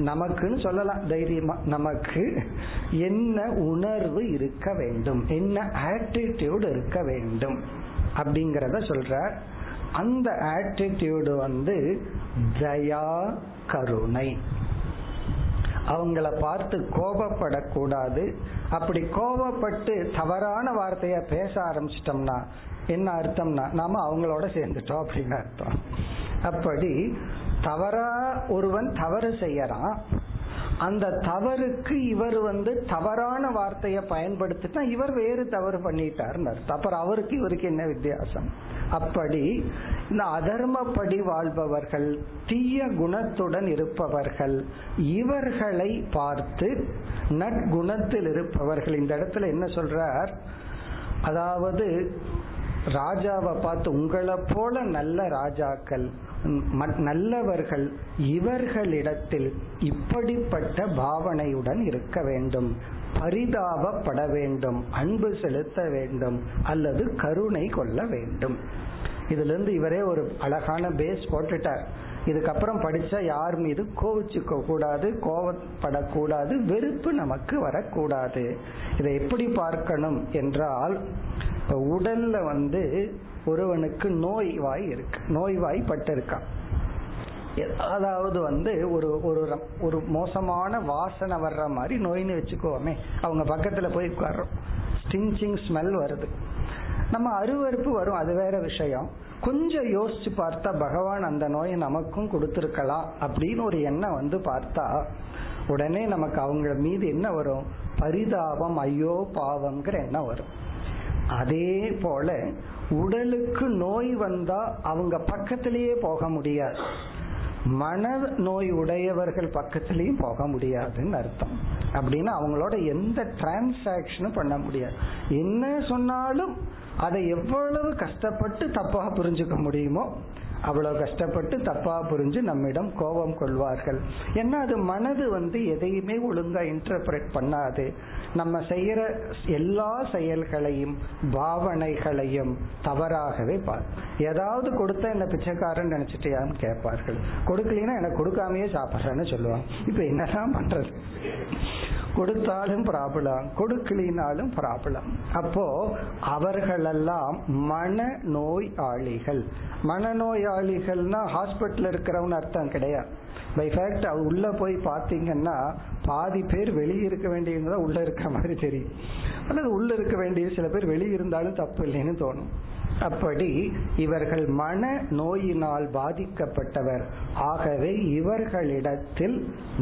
நமக்குன்னு சொல்லலாம் தைரியமா, நமக்கு என்ன உணர்வு இருக்க வேண்டும், என்ன ஆட்டிடியூடு இருக்க வேண்டும் அப்படிங்கிறத சொல்றார். அந்த ஆட்டிடியூடு வந்து தயா கருணை. அவங்கள பார்த்து கோபப்படக்கூடாது. அப்படி கோபப்பட்டு தவறான வார்த்தைய பேச ஆரம்பிச்சிட்டோம்னா என்ன அர்த்தம்னா நாம அவங்களோட சேர்ந்துட்டோம் அப்படின்னு அர்த்தம். அப்படி தவறா ஒருவன் தவறு செய்யறான், அந்த தவறுக்கு இவர் வந்து தவறான வார்த்தைய பயன்படுத்தினா இவர் வேறு தவறு பண்ணிட்டாருன்னு அர்த்தம். அப்புறம் அவருக்கு இவருக்கு என்ன வித்தியாசம்? அப்படி இந்த அதர்மப்படி வாழ்பவர்கள், தீய குணத்துடன் இருப்பவர்கள், இவர்களை பார்த்து நற்குணத்தில் இருப்பவர்கள். இந்த இடத்துல என்ன சொல்றார், அதாவது ராஜாவை பார்த்து உங்களை போல நல்ல ராஜாக்கள் நல்லவர்கள் இவர்களிடத்தில் இப்படிப்பட்ட பாவனையுடன் இருக்க வேண்டும், பரிதாபப்பட வேண்டும், அன்பு செலுத்த வேண்டும், அல்லது கருணை கொள்ள வேண்டும். இதுல இருந்து இவரே ஒரு அழகான பேஸ் போட்டுட்டார். இதுக்கப்புறம் படிச்சா யார் மீது கோவிச்சுக்க கூடாது, கோவப்படக்கூடாது, வெறுப்பு நமக்கு வரக்கூடாது. இதை எப்படி பார்க்கணும் என்றால், உடல்ல வந்து ஒருவனுக்கு நோய்வாய் இருக்கு, நோய்வாய் பட்டிருக்கான், அதாவது வந்து ஒரு ஒரு மோசமான வாசனை வர்ற மாதிரி நோயின்னு வச்சுக்கோமே, அவங்க பக்கத்துல போய் உட்கார்றோம், ஸ்டிஞ்சிங் ஸ்மெல் வருது, நம்ம அருவருப்பு வரும், அது வேற விஷயம். கொஞ்சம் யோசிச்சு பார்த்தா பகவான் அந்த நோயை நமக்கும் கொடுத்துருக்கலாம் அப்படின்னு ஒரு எண்ணம் வந்து பார்த்தா உடனே நமக்கு அவங்க மீது என்ன வரும்? பரிதாபம், ஐயோ பாவம்ங்கிற எண்ணம் வரும். அதே போல உடலுக்கு நோய் வந்தா அவங்க பக்கத்திலேயே போக முடியாது, மன நோய் உடையவர்கள் பக்கத்திலையும் போக முடியாதுன்னு அர்த்தம். அப்படின்னு அவங்களோட எந்த டிரான்சாக்சனும் பண்ண முடியாது. என்ன சொன்னாலும் அதை எவ்வளவு கஷ்டப்பட்டு தப்பா புரிஞ்சுக்க முடியுமோ அவ்வளவு கஷ்டப்பட்டு தப்பா புரிஞ்சு நம்மிடம் கோபம் கொள்வார்கள். ஏன்னா அது மனது வந்து எதையுமே ஒழுங்கா இன்டர்பிரேட் பண்ணாது. நம்ம செய்யற எல்லா செயல்களையும் பாவனைகளையும் தவறாகவே பார்க்கும். ஏதாவது கொடுத்தா என்ன பிச்சைக்காரன் நினைச்சிட்டியான்னு கேட்பார்கள், கொடுக்கலாம் எனக்கு கொடுக்காமையே சாப்பிட்றேன்னு சொல்லுவாங்க. இப்ப என்னதான் பண்றது? கொடுத்தாலும் ப்ராப்ளம், கொடுக்கலினாலும் ப்ராப்ளம். அப்போ அவர்களெல்லாம் மன நோயாளிகள். மனநோயாளிகள்னா ஹாஸ்பிட்டல் இருக்கிறவன்னு அர்த்தம் கிடையாது. பை ஃபேக்ட் அவ உள்ள போய் பார்த்தீங்கன்னா பாதி பேர் வெளியே இருக்க வேண்டியவங்க தான் உள்ள இருக்கிற மாதிரி தெரியும். அல்லது உள்ள இருக்க வேண்டிய சில பேர் வெளியே இருந்தாலும் தப்பு இல்லைன்னு தோணும். அப்படி இவர்கள் மன நோயினால் பாதிக்கப்பட்டவர். ஆகவே இவர்களிடத்தில்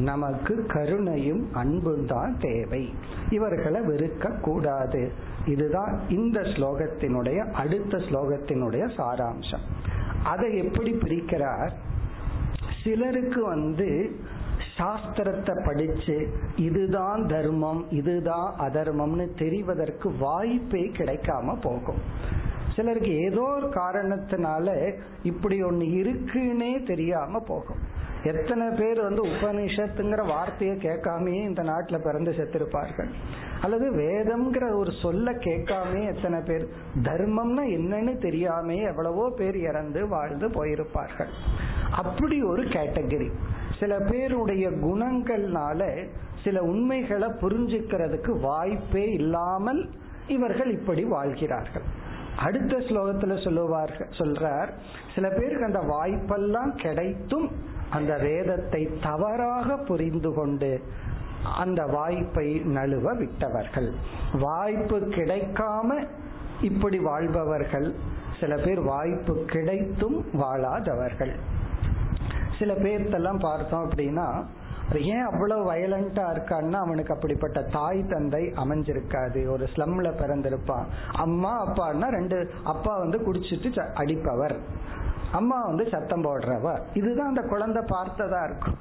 நமக்கு கருணையும் அன்பும் தான் தேவை. இவர்களை வெறுக்க கூடாது. இதுதான் இந்த ஸ்லோகத்தினுடைய அடுத்த ஸ்லோகத்தினுடைய சாராம்சம். அதை எப்படி பிரிக்கிறார்? சிலருக்கு வந்து சாஸ்திரத்தை படிச்சு இதுதான் தர்மம் இதுதான் அதர்மம்னு தெரிவதற்கு வாய்ப்பே கிடைக்காம போகும். சிலருக்கு ஏதோ ஒரு காரணத்தினால இப்படி ஒண்ணு இருக்குன்னே தெரியாம போகும். எத்தனை பேர் வந்து உபநிஷத்துங்கிற வார்த்தையை கேட்காமையே இந்த நாட்டுல பிறந்து செத்திருப்பார்கள். அல்லது வேதம்ங்கிற ஒரு சொல்ல கேட்காமே எத்தனை பேர், தர்மம்னா என்னன்னு தெரியாமே எவ்வளவோ பேர் இறந்து வாழ்ந்து போயிருப்பார்கள். அப்படி ஒரு கேட்டகரி. சில பேருடைய குணங்கள்னால சில உண்மைகளை புரிஞ்சுக்கிறதுக்கு வாய்ப்பே இல்லாமல் இவர்கள் இப்படி வாழ்கிறார்கள். அடுத்த ஸ்லோகத்துல சொல்லுவார்கள், சொல்றார் சில பேருக்கு அந்த வாய்ப்பெல்லாம் கிடைத்தும் அந்த வேதத்தை தவறாக புரிந்து கொண்டு அந்த வாய்ப்பை நழுவ விட்டவர்கள். வாய்ப்பு கிடைக்காம இப்படி வாழ்பவர்கள். சில பேர் வாய்ப்பு கிடைத்தும் வாழாதவர்கள். சில பேர்த்தெல்லாம் பார்த்தோம் அப்படின்னா ஏன் அவ்வளவு வயலண்டா இருக்கான்னா அவனுக்கு அப்படிப்பட்ட தாய் தந்தை அமைஞ்சிருக்காது. ஒரு ஸ்லம்ல பிறந்திருப்பான். அம்மா அப்பான்னா ரெண்டு அப்பா வந்து குடிச்சிட்டு அடிப்பவர், அம்மா வந்து சத்தம் போடுறவர். இதுதான் அந்த குழந்தை பார்த்ததா இருக்கும்.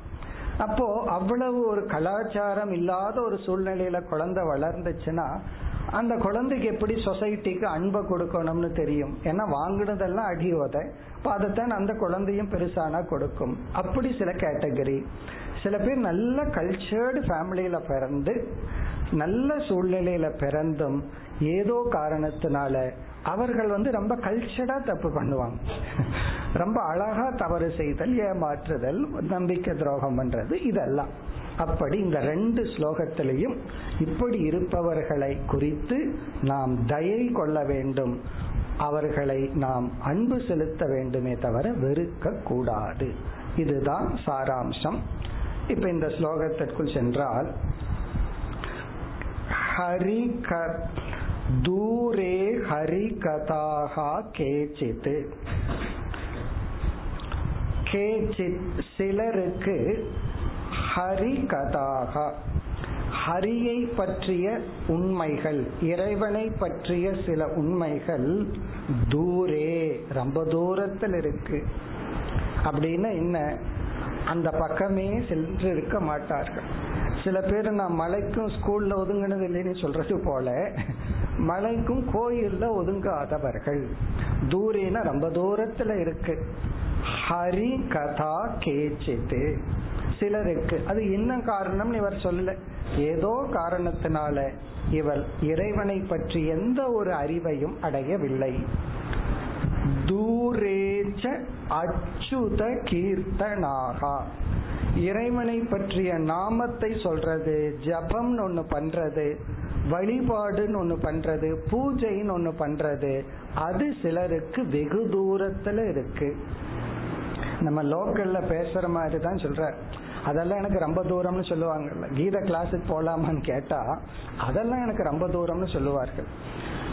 அப்போ அவ்வளவு ஒரு கலாச்சாரம் இல்லாத ஒரு சூழ்நிலையில குழந்தை வளர்ந்துச்சுன்னா அந்த குழந்தைக்கு எப்படி சொசைட்டிக்கு அன்பை கொடுக்கணும்னு தெரியும்? ஏன்னா வாங்கினதெல்லாம் அடியோதை பாதத்தான் அந்த குழந்தையும் பெருசானா கொடுக்கும். அப்படி சில கேட்டகரி. சில பேர் நல்ல கல்ச்சர்டு ஃபேமிலியில பிறந்து நல்ல சூழ்நிலையில பிறந்தும் ஏதோ காரணத்தினால அவர்கள் வந்து ரொம்ப கல்ச்சர்டா தப்பு பண்ணுவாங்க. ரொம்ப அழகா தவறு செய்தல், ஏமாற்றுதல், நம்பிக்கை துரோகம் பண்றது, இதெல்லாம். அப்படி இந்த ரெண்டு ஸ்லோகத்திலையும் இப்படி இருப்பவர்களை குறித்து நாம் தயை கொள்ள வேண்டும், அவர்களை நாம் அன்பு செலுத்த வேண்டுமே தவிர வெறுக்க கூடாது. இதுதான் சாராம்சம். இப்ப இந்த ஸ்லோகத்திற்குள் சென்றால், ஹரி தூரே ஹரி கதாஹா கேச்சித். கேச்சித் சிலருக்கு ஹரி கதாகா ஹரியை பற்றிய உண்மைகள், இறைவனை பற்றிய சில உண்மைகள் தூரே ரொம்ப தூரத்தில் இருக்கு. அப்படின்னா என்ன? அந்த பக்கமே சென்று இருக்க மாட்டார்கள். சில பேர் நான் மலைக்கும் ஸ்கூல்ல ஒதுங்கினது இல்லைன்னு சொல்றது போல மலைக்கும் கோயில்ல ஒதுங்காதவர்கள். தூரேனா ரொம்ப தூரத்துல இருக்கு. ஹரி கதா கேச்சித்து சிலருக்கு. அது என்ன காரணம் இவர் சொல்லல. ஏதோ காரணத்தினால இவர் இறைவனை பற்றி எந்த ஒரு அறிவையும் அடையவில்லை. தூரேச்ச அச்சுத கீர்த்தனாகா இறைவனை பற்றிய நாமத்தை சொல்றது, ஜபம்னு ஒண்ணு பண்றது, வழிபாடுன்னு ஒண்ணு பண்றது, பூஜைன்னு ஒண்ணு பண்றது, அது சிலருக்கு வெகு தூரத்துல இருக்கு. நம்ம லோக்கல்ல பேசுற மாதிரி தான் சொல்ற. அதெல்லாம் எனக்கு ரொம்ப தூரம்னு சொல்லுவாங்கல்ல. கீதா கிளாஸுக்கு போலாமான்னு கேட்டா அதெல்லாம் எனக்கு ரொம்ப தூரம்னு சொல்லுவார்கள்.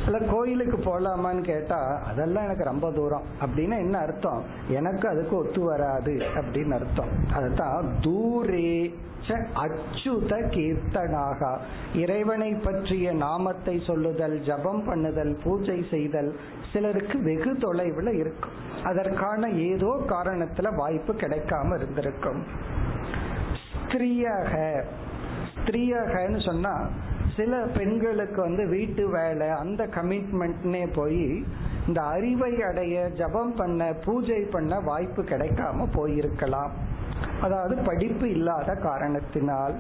இல்ல கோயிலுக்கு போகலாமான்னு கேட்டா அதெல்லாம் எனக்கு ரொம்ப தூரம் அப்படின்னு என்ன அர்த்தம், எனக்கு அதுக்கு ஒத்து வராது அப்படின்னு அர்த்தம். அதுதான் தூரே அச்சுத கீர்த்தனாக, இறைவனை பற்றிய நாமத்தை சொல்லுதல், ஜபம் பண்ணுதல், பூஜை செய்தல் சிலருக்கு வெகு தொலைவில் இருக்கும், அதற்கான ஏதோ காரணத்துல வாய்ப்பு கிடைக்காம இருந்திருக்கும். ஸ்திரீயக, ஸ்திரீயகன்னு சொன்னா சில பெண்களுக்கு வந்து வீட்டு வேலை அந்த கமிட்மெண்ட்னே போய் இந்த அறிவை அடைய ஜபம் பண்ண பூஜை பண்ண வாய்ப்பு கிடைக்காம போயிருக்கலாம், அதாவது படிப்பு இல்லாத காரணத்தினால்.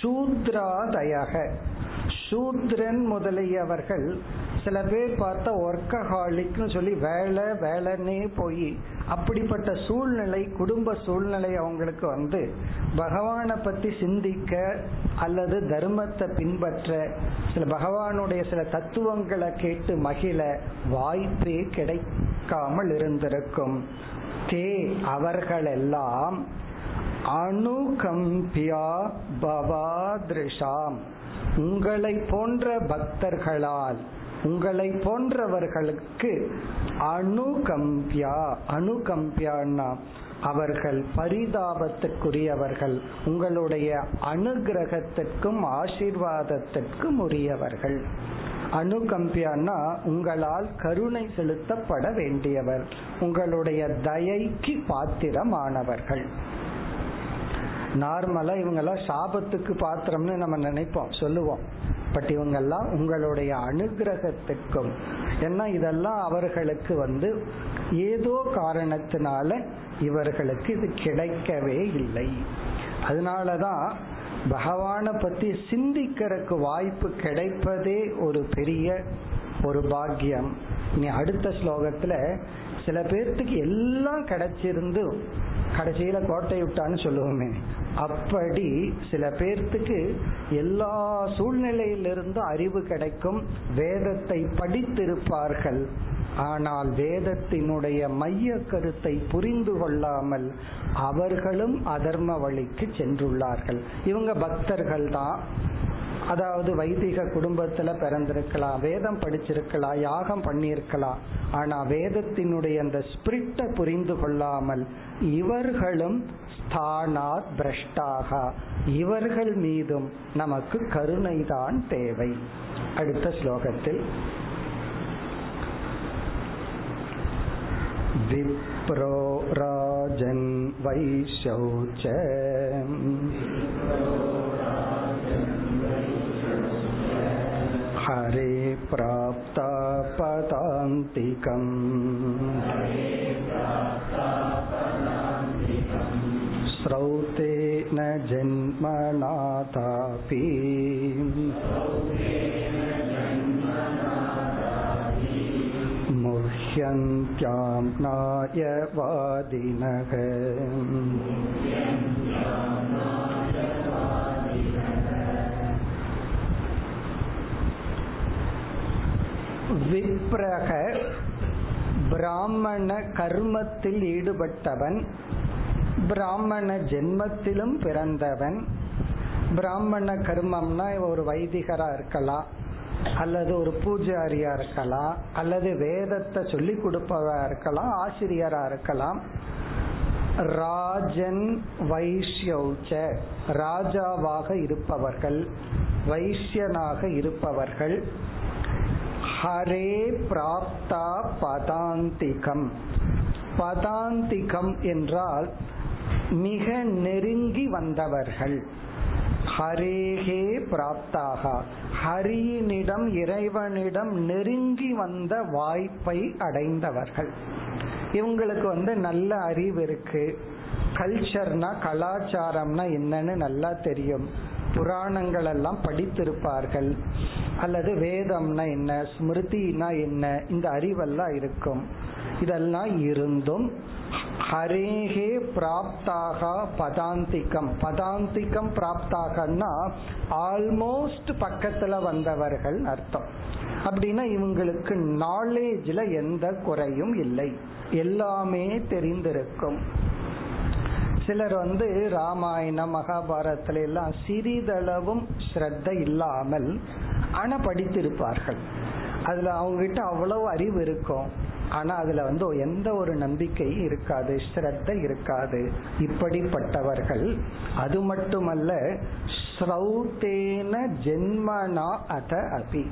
சூத்ராதயக, சூத்ரன் முதலியவர்கள், சில பேர் பார்த்தா ஒர்க்கஹாலிக்னு சொல்லி வேலை வேலைன்னே போய் அப்படிப்பட்ட சூழ்நிலை குடும்ப சூழ்நிலை அவங்களுக்கு வந்து பகவானை பற்றி சிந்திக்க அல்லது தர்மத்தை பின்பற்ற சில பகவானுடைய சில தத்துவங்களை கேட்டு மகிழ வாய்ப்பே கிடைக்காமல் இருந்திருக்கும். தே அவர்களெல்லாம் அனுகம்பியா பவாத்ரிஷாம், உங்களை போன்ற பக்தர்களால், உங்களை போன்றவர்களுக்கு அனுகம்பியா, அனுகம்பியான்னா அவர்கள் பரிதாபத்துக்குரியவர்கள், உங்களுடைய அனுகிரகத்திற்கும் ஆசீர்வாதத்திற்கும் உரியவர்கள். அனுகம்பியான்னா உங்களால் கருணை செலுத்தப்பட வேண்டியவர், உங்களுடைய தயைக்கு பாத்திரமானவர்கள். நார்மலா இவங்கெல்லாம் சாபத்துக்கு பாத்திரம்னு நம்ம நினைப்போம் சொல்லுவோம், பட் இவங்கெல்லாம் உங்களுடைய அனுகிரகத்துக்கும், ஏன்னா இதெல்லாம் அவர்களுக்கு வந்து ஏதோ காரணத்தினால இவர்களுக்கு இது கிடைக்கவே இல்லை. அதனாலதான் பகவானை பத்தி சிந்திக்கிறதுக்கு வாய்ப்பு கிடைப்பதே ஒரு பெரிய ஒரு பாக்கியம். நீ அடுத்த ஸ்லோகத்துல சில பேர்த்துக்கு எல்லாம் கிடைச்சிருந்து கடைசியில கோட்டை விட்டான்னு சொல்லுவோமே, அப்படி சில பேர்த்துக்கு எல்லா சூழ்நிலையிலிருந்தும் அறிவு கிடைக்கும், வேதத்தை படித்திருப்பார்கள், ஆனால் வேதத்தினுடைய மைய கருத்தை புரிந்து கொள்ளாமல் அவர்களும் அதர்ம வழிக்கு சென்றுள்ளார்கள். இவங்க பக்தர்கள் தான், அதாவது வைதிக குடும்பத்துல பிறந்திருக்கலாம், வேதம் படிச்சிருக்கலாம், யாகம் பண்ணியிருக்கலாம், ஆனா வேதத்தினுடைய அந்த ஸ்பிரிட்டை புரிந்து கொள்ளாமல் இவர்களும் ஸ்தானாத் பிரஷ்டாகா, இவர்கள் மீதும் நமக்கு கருணைதான் தேவை. அடுத்த ஸ்லோகத்தில் விப்ரோ ராஜன் வைஷௌச்சம் ஹரே ப்ராப்தா பதாந்திகம் ஸ்ரௌதே ந ஜன்மநாதாபி முஹ்யந்த்யாம் நாயவாதினக. விப்ரக, பிராமண கர்மத்தில் ஈடுபட்டவன், பிராமண ஜென்மத்திலும் பிறந்தவன். பிராமண கர்மம்னா ஒரு வைதிகரா இருக்கலாம், அல்லது ஒரு பூஜாரியா இருக்கலாம், அல்லது வேதத்தை சொல்லி கொடுப்பவரா இருக்கலாம், ஆசிரியரா இருக்கலாம். ராஜன் வைஷ்யௌச்ச, ராஜாவாக இருப்பவர்கள், வைஷ்யனாக இருப்பவர்கள். ஹரே பிராப்தா பதாந்திகம், பதாந்திகம் என்றால் மிக நெருங்கி வந்தவர்கள். ஹரேஹே பிராப்தாக, ஹரியனிடம் இறைவனிடம் நெருங்கி வந்த வாய்ப்பை அடைந்தவர்கள். இவங்களுக்கு வந்து நல்ல அறிவு இருக்கு, கல்ச்சர்னா கலாச்சாரம்னா என்னன்னு நல்லா தெரியும், புராணங்கள் எல்லாம் படித்திருப்பார்கள், அல்லது வேதம்னா என்ன ஸ்மிருதினா என்ன இந்த அறிவெல்லாம் இருக்கும். இதெல்லாம் இருந்தும் ஹரேஹே பிராப்தாக பதாந்திகம், பதாந்திகம் பிராப்தாகனா ஆல்மோஸ்ட் பக்கத்துல வந்தவர்கள் அர்த்தம். அப்படின்னா இவங்களுக்கு நாலேஜ்ல எந்த குறையும் இல்லை, எல்லாமே தெரிந்திருக்கும். சிலர் வந்து ராமாயணம் மகாபாரதத்துல எல்லாம் சிறிதளவும் ஸ்ரத்த இல்லாமல் ஆனா படித்திருப்பார்கள், அதுல அவங்க கிட்ட அவ்வளவு அறிவு இருக்கும், ஆனா அதுல வந்து எந்த ஒரு நம்பிக்கையும் இருக்காது, ஸ்ரத்த இருக்காது. இப்படிப்பட்டவர்கள் அது மட்டுமல்ல, ஸ்ரௌதேன ஜென்மனா அத அபி,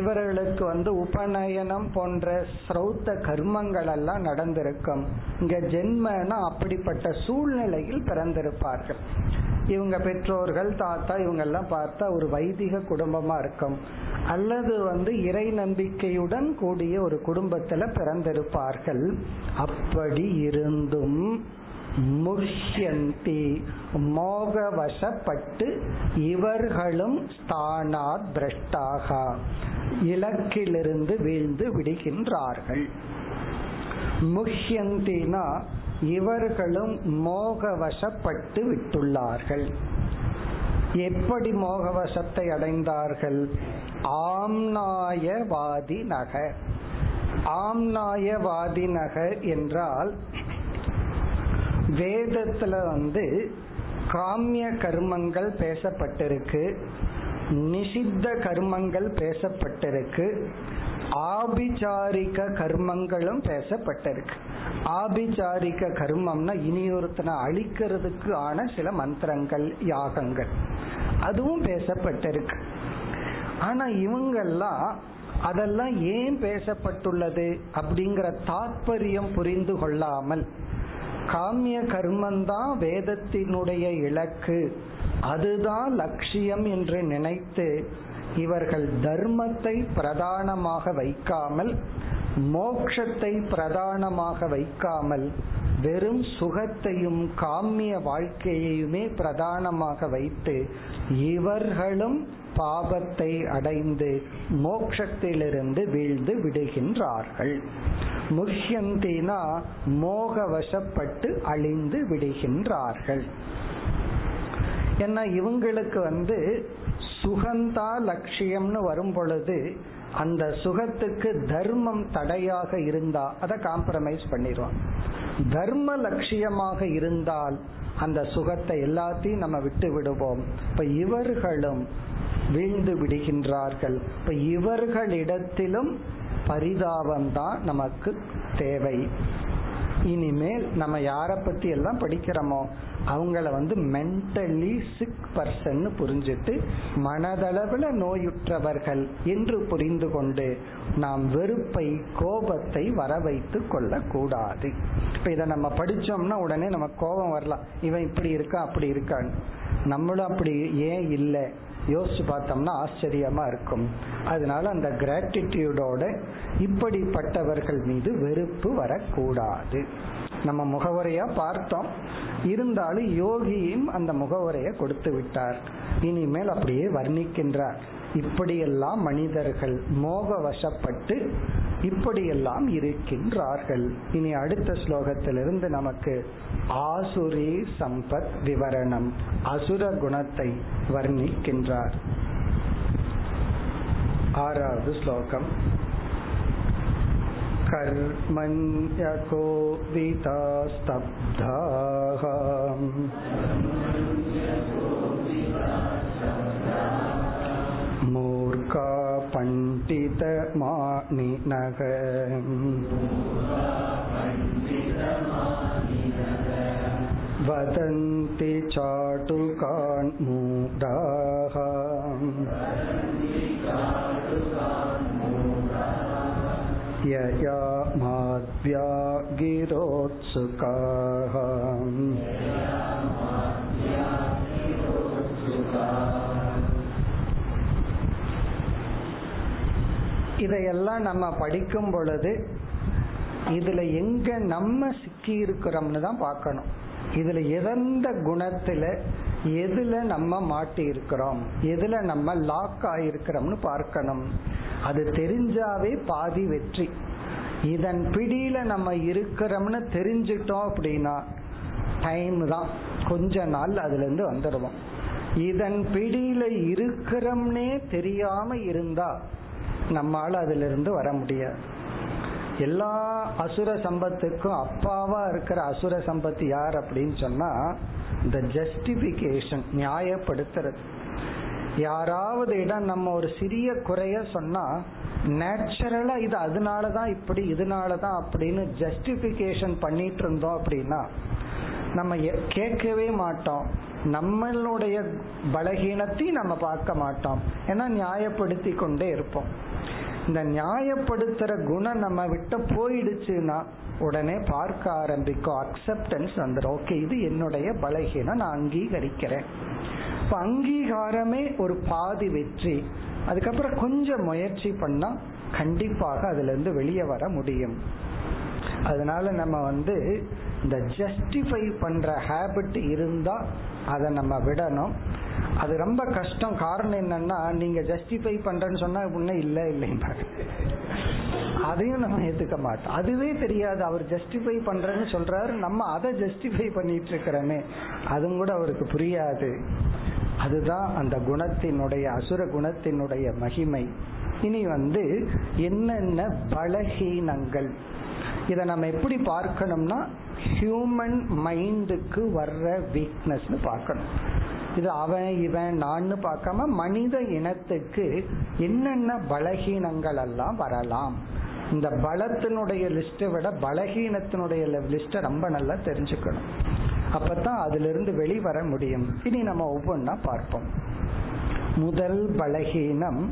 இவர்களுக்கு வந்து உபநயனம் போன்ற ஸ்ரௌத்த கர்மங்கள் எல்லாம் நடந்திருக்கும். இங்க ஜென்மனா அப்படிப்பட்ட சூழ்நிலையில் பிறந்திருப்பார்கள். இவங்க பெற்றோர்கள், தாத்தா, இவங்கெல்லாம் பார்த்தா ஒரு வைதிக குடும்பமா இருக்கும், அல்லது வந்து இறை நம்பிக்கையுடன் கூடிய ஒரு குடும்பத்துல பிறந்திருப்பார்கள். அப்படி இருந்தும் முஹ்யந்தி மோகவசப்பட்டு இவர்களும் ஸ்தானாத் பிரஷ்டாக, இலக்கிலிருந்து வீழ்ந்து விடுகின்றார்கள். முஹ்யந்தினா இவர்களும் மோகவசப்பட்டு விட்டுள்ளார்கள். எப்படி மோகவசத்தை அடைந்தார்கள்? ஆம்நாயவாதி நகர். ஆம்நாயவாதி நகர் என்றால் வேதத்துல வந்து காமிய கர்மங்கள் பேசப்பட்டிருக்கு, நிஷித்த கர்மங்கள் பேசப்பட்டிருக்கு, ஆபிசாரிக கர்மங்களும் பேசப்பட்டிருக்கு. ஆபிசாரிக கர்மம்னா இனியொருத்தனை அழிக்கிறதுக்கு ஆன சில மந்திரங்கள், யாகங்கள், அதுவும் பேசப்பட்டிருக்கு. ஆனா இவங்கெல்லாம் அதெல்லாம் ஏன் பேசப்பட்டுள்ளது அப்படிங்கிற தாற்பயம் புரிந்து கொள்ளாமல், காமிய கர்மந்தான் வேதத்தினுடைய இலக்கு, அதுதான் லட்சியம் என்று நினைத்து இவர்கள் தர்மத்தை பிரதானமாக வைக்காமல், மோட்சத்தை பிரதானமாக வைக்காமல், வெறும் சுகத்தையும் காமிய வாழ்க்கையுமே பிரதானமாக வைத்து இவர்களும் பாபத்தை அடைந்து மோட்சத்திலிருந்து வீழ்ந்து விடுகின்றார்கள். முஹ்யந்தினா மோகவசப்பட்டு அழிந்து விடுகின்றார்கள். என்ன, இவங்களுக்கு வந்து சுகந்தா லட்சியம்னு வரும் பொழுது அந்த சுகத்துக்கு தர்மம் தடையாக இருந்தா அதை காம்ப்ரமைஸ் பண்ணிடுவோம். தர்ம லட்சியமாக இருந்தால் அந்த சுகத்தை எல்லாத்தையும் நம்ம விட்டு விடுவோம். இப்ப இவர்களும் வீழ்ந்து விடுகின்றார்கள். இப்ப இவர்களிடத்திலும் பரிதாபம்தான் நமக்கு தேவை. இனிமேல் நம்ம யாரை பத்தி எல்லாம் படிக்கிறோமோ அவங்கள வந்து மென்டலி சிக் பர்சன் புரிஞ்சுட்டு, மனதளவில் நோயுற்றவர்கள் என்று புரிந்து கொண்டு நாம் வெறுப்பை, கோபத்தை வர வைத்து கொள்ள கூடாது. இப்போ இதை நம்ம படித்தோம்னா உடனே நம்ம கோபம் வரலாம், இவன் இப்படி இருக்கா அப்படி இருக்கான்னு. நம்மளும் அப்படி ஏன் இல்லை யோசிச்சு பார்த்தோம்னா ஆச்சரியமா இருக்கும். அதனால அந்த கிராட்டிடியூடோட இப்படிப்பட்டவர்கள் மீது வெறுப்பு வரக்கூடாது. நம்ம முகவரையா பார்த்தோம், இருந்தாலும் யோகியும் அந்த முகவரைய கொடுத்து விட்டார். இனிமேல் அப்படியே வர்ணிக்கின்றார், இப்படியெல்லாம் மனிதர்கள் மோகவசப்பட்டு இப்படியெல்லாம் இருக்கின்றார்கள். இனி அடுத்த ஸ்லோகத்திலிருந்து நமக்கு ஆசுரி சம்பத் விவரணம், அசுர குணத்தை வர்ணிக்கின்றார். ஆறாவது ஸ்லோகம். கர்மண்யகோ விதாஸ்தப்தாஹ மூர்க்கா பண்டித மானினக வதந்தி சாடுகான் மூடாஹ யயா மாத்யா கிரோத்சுகாஹ இதையெல்லாம் நம்ம படிக்கும் பொழுது இதுல எங்க நம்ம சிக்கி இருக்கிறோம்னு தான் பார்க்கணும். இதுல எந்த குணத்துல, எதுல நம்ம மாட்டி இருக்கிறோம், எதுல நம்ம லாக் ஆயிருக்கிறோம்னு பார்க்கணும். அது தெரிஞ்சாவே பாதி வெற்றி. இதன் பிடியில நம்ம இருக்கிறோம்னு தெரிஞ்சிட்டோம் அப்படின்னா டைம் தான், கொஞ்ச நாள் அதுல இருந்து வந்துடுவோம். இதன் பிடியில இருக்கிறோம்னே தெரியாம இருந்தா நம்மால அதுல இருந்து வர முடியாது. எல்லா அசுர சம்பத்துக்கும் அப்பாவா இருக்கிற அசுர சம்பத்து யார் அப்படின்னு சொன்னா இந்த ஜஸ்டிபிகேஷன், நியாயப்படுத்துறது. யாராவது இடம் நம்ம ஒரு சிறிய குறைய சொன்னா நேச்சுரலா இது அதனாலதான் இப்படி, இதனாலதான் அப்படின்னு ஜஸ்டிபிகேஷன் பண்ணிட்டு இருந்தோம் அப்படின்னா நம்ம கேட்கவே மாட்டோம், நம்மளுடைய பலகீனத்தையும் நம்ம பார்க்க மாட்டோம், ஏன்னா நியாயப்படுத்தி கொண்டே இருப்போம். இந்த நியாயப்படுத்துற குணம் நம்ம விட்டு போயிடுச்சுன்னா உடனே பார்க்க ஆரம்பிக்கும், அக்செப்டன்ஸ் வந்துடும். ஓகே, இது என்னுடைய பலகீனம், நான் அங்கீகரிக்கிறேன். இப்போ அங்கீகாரமே ஒரு பாதி வெற்றி. அதுக்கப்புறம் கொஞ்சம் முயற்சி பண்ணா கண்டிப்பாக அதுல இருந்து வெளியே வர முடியும். அதனால நம்ம வந்து இந்த ஜஸ்டிஃபை பண்ற ஹேபிட் இருந்தா அதை நம்ம விடணும். அது ரொம்ப கஷ்டம். காரணம் என்னன்னா, நீங்க ஜஸ்டிஃபை பண்றேன்னு சொன்னா உடனே இல்லை இல்லைன்னா அதையும் நம்ம ஏத்துக்க மாட்டோம். அதுவே தெரியாது அவர் ஜஸ்டிஃபை பண்றேன்னு சொல்றாரு, நம்ம அதை ஜஸ்டிஃபை பண்ணிட்டு இருக்கிறோமே, அதுவும் கூட அவருக்கு புரியாது. அதுதான் அந்த குணத்தினுடைய, அசுர குணத்தினுடைய மகிமை. இனி வந்து என்னென்ன பலஹீனங்கள், இதை நம்ம எப்படி பார்க்கணும்னா ஹியூமன் மைண்டுக்கு வர்ற வீக்னஸ்னு பார்க்கணும். இது அவன் இவன் நான்னு பார்க்காம மனித இனத்துக்கு என்னென்ன பலஹீனங்கள் எல்லாம் வரலாம். இந்த பலத்தினுடைய லிஸ்ட்டை விட பலஹீனத்தினுடைய லிஸ்ட்டை ரொம்ப நல்லா தெரிஞ்சுக்கணும். அப்பதான் அதுல இருந்து வெளிவர முடியும். இனி நம்ம ஒவ்வொன்னா பார்ப்போம். முதல் பலஹீனம்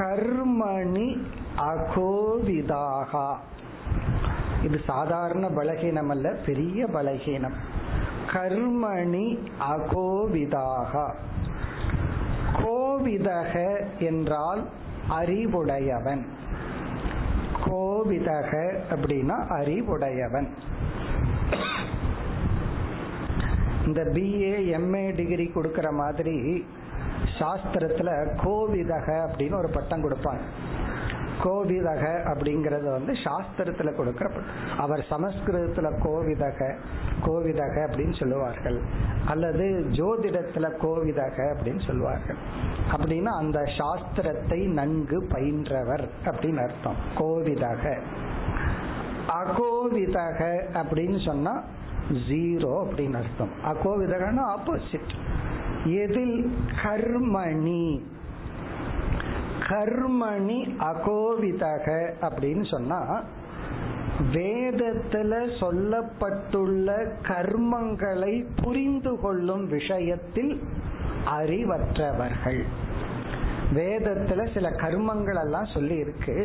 கர்மணி அகோவிதாகா. இது சாதாரண பலஹீனம் அல்ல, பெரிய பலஹீனம். கர்மணி அகோவிதாக, கோவிதக என்றால் அறிவுடையவன். கோவிதக அப்படின்னா அறிவுடையவன். இந்த பிஏ எம்ஏ டிகிரி கொடுக்கற மாதிரி சாஸ்திரத்துல கோவிதக அப்படின்னு ஒரு பட்டம் கொடுப்பாங்க. கோவிதக அப்படிங்கறது வந்து சாஸ்திரத்துல கொடுக்கிற, அவர் சமஸ்கிருதத்துல கோவிதக கோவிதக அப்படின்னு சொல்லுவார்கள், அல்லது ஜோதிடத்துல கோவிதக அப்படின்னு சொல்லுவார்கள். அப்படின்னா அந்த சாஸ்திரத்தை நன்கு பயின்றவர் அப்படின்னு அர்த்தம் கோவிதக. அகோவிதக அப்படின்னு சொன்னா ஜீரோ அப்படின்னு அர்த்தம். அகோவிதகன்னா ஆப்போசிட். எதில்? கர்மணி. கர்மணி அகோவிதக அப்படின்னு சொன்னா வேதத்துல சொல்லப்பட்டுள்ள கர்மங்களை புரிந்து கொள்ளும் விஷயத்தில் அறிவற்றவர்கள். வேதத்துல சில கர்மங்கள் எல்லாம் சொல்லி இருக்கு.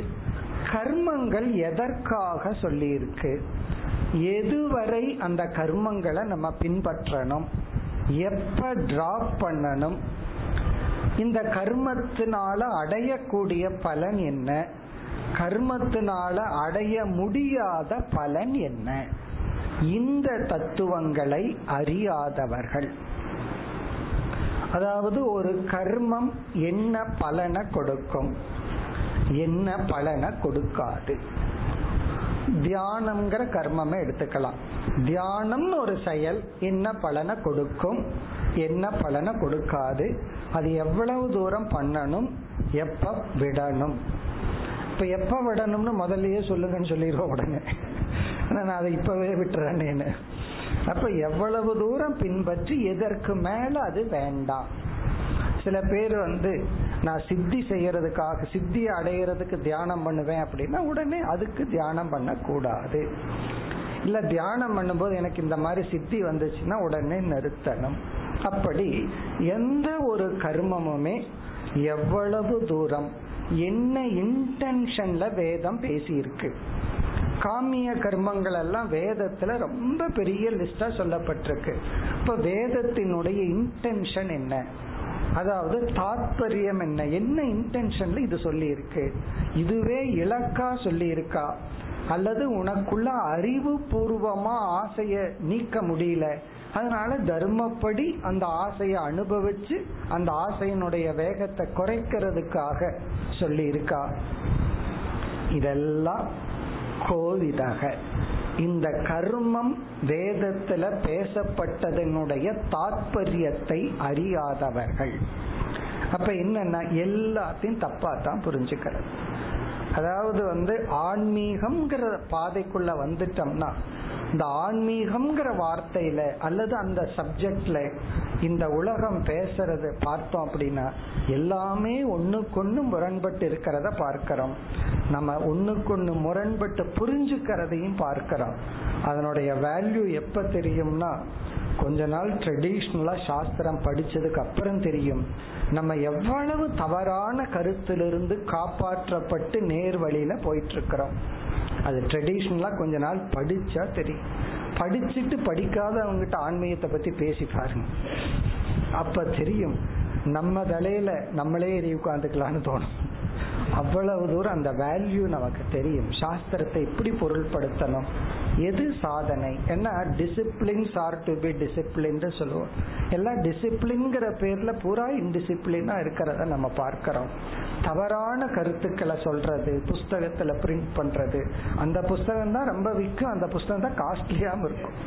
கர்மங்கள் எதற்காக சொல்லி இருக்கு, எதுவரை அந்த கர்மங்களை நம்ம பின்பற்றணும், எப்ப டிராப் பண்ணணும், இந்த கர்மத்தினால அடையக்கூடிய பலன் என்ன, கர்மத்தினால அடைய முடியாத பலன் என்ன, இந்த தத்துவங்களை அறியாதவர்கள். அதாவது ஒரு கர்மம் என்ன பலனை கொடுக்கும், என்ன பலனை கொடுக்காது. தியானம்ங்கிற கர்மமே எடுத்துக்கலாம். தியானம்னு ஒரு செயல் என்ன பலனை கொடுக்கும், என்ன பலனை கொடுக்காது, அது எவ்வளவு தூரம் பண்ணணும், எப்ப விடணும். இப்ப எப்ப விடணும்னு முதல்லயே சொல்லுங்கன்னு சொல்லிடுவோம் உடனே, நான் அதை இப்பவே விட்டுறேன்னு. அப்ப எவ்வளவு தூரம் பின்பற்றி எதற்கு மேல அது வேண்டாம். சில பேர் வந்து நான் சித்தி செய்யறதுக்காக, சித்தியை அடையிறதுக்கு தியானம் பண்ணுவேன் அப்படின்னா உடனே அதுக்கு தியானம் பண்ண கூடாது. இல்ல தியானம் பண்ணும்போது எனக்கு இந்த மாதிரி சித்தி வந்துச்சுன்னா உடனே நிறுத்தணும். அப்படி எந்த ஒரு கர்மமுமே எவ்வளவு தூரம் என்ன இன்டென்ஷன்ல வேதம் பேசியிருக்கு. காமிய கர்மங்கள் எல்லாம் வேதத்துல ரொம்ப பெரிய லிஸ்டா சொல்லப்பட்டிருக்கு. இப்ப வேதத்தினுடைய இன்டென்ஷன் என்ன, அதாவது தாற்பயம் என்ன, என்ன இன்டென்ஷன்ல இது சொல்லி இருக்கு, இதுவே இலக்கா சொல்லி இருக்கா, அல்லது உனக்குள்ள அறிவு பூர்வமா ஆசைய நீக்க முடியல, அதனால தர்மப்படி அந்த ஆசையை அனுபவிச்சு அந்த ஆசையினுடைய வேகத்தை குறைக்கிறதுக்காக சொல்லி இருக்கா, இதெல்லாம் கோவிதாக. இந்த கர்மம் வேதத்துல பேசப்பட்டதனுடைய தாற்பயத்தை அறியாதவர்கள். அப்ப என்னன்னா எல்லாத்தையும் தப்பாத்தான் புரிஞ்சுக்கிறது. அதாவது வந்து ஆன்மீகம்ங்கிற பாதைக்குள்ள வந்துட்டோம்னா இந்த ஆன்மீகம்ங்கிற வார்த்தையில அல்லது அந்த சப்ஜெக்ட்ல இந்த உலகம் பேசுறது பார்த்தோம் அப்படின்னா எல்லாமே ஒண்ணுக்கொன்னு முரண்பட்டு இருக்கிறத பார்க்கிறோம். நம்ம ஒண்ணுக்கொன்னு முரண்பட்டு புரிஞ்சுக்கிறதையும் பார்க்கிறோம். அதனுடைய வேல்யூ எப்ப தெரியும்னா, கொஞ்ச நாள் ட்ரெடிஷ்னலா சாஸ்திரம் படிச்சதுக்கு அப்புறம் தெரியும். நம்ம எவ்வளவு தவறான கருத்திலிருந்து காப்பாற்றப்பட்டு நேர் வழியில போயிட்டு இருக்கிறோம். அது ட்ரெடிஷ்னலா கொஞ்ச நாள் படிச்சா தெரியும். படிச்சுட்டு படிக்காதவங்கிட்ட ஆன்மீகத்தை பத்தி பேசி பாருங்க, அப்ப தெரியும். நம்ம தலையில நம்மளே ஏறி உட்காந்துக்கலான்னு தோணும். அவ்வளவு தூரம் அந்த வேல்யூ நமக்கு தெரியும். சாஸ்திரத்தை எப்படி பொருள்படுத்தணும், எது சாதனை, என்ன டிசிப்ளின்ஸ் ஆர் டு பி டிசிப்ளின்னு சொல்லுவோம். எல்லாம் டிசிப்ளின்ங்கிற பேர்ல பூரா இன்டிசிப்ளினா இருக்கிறத நம்ம பார்க்கிறோம். தவறான கருத்துக்களை சொல்றது, புஸ்தகத்துல பிரிண்ட் பண்றது, அந்த புஸ்தகம் தான் ரொம்ப விற்கும், அந்த புஸ்தகம் தான் காஸ்ட்லியாகவும் இருக்கும்.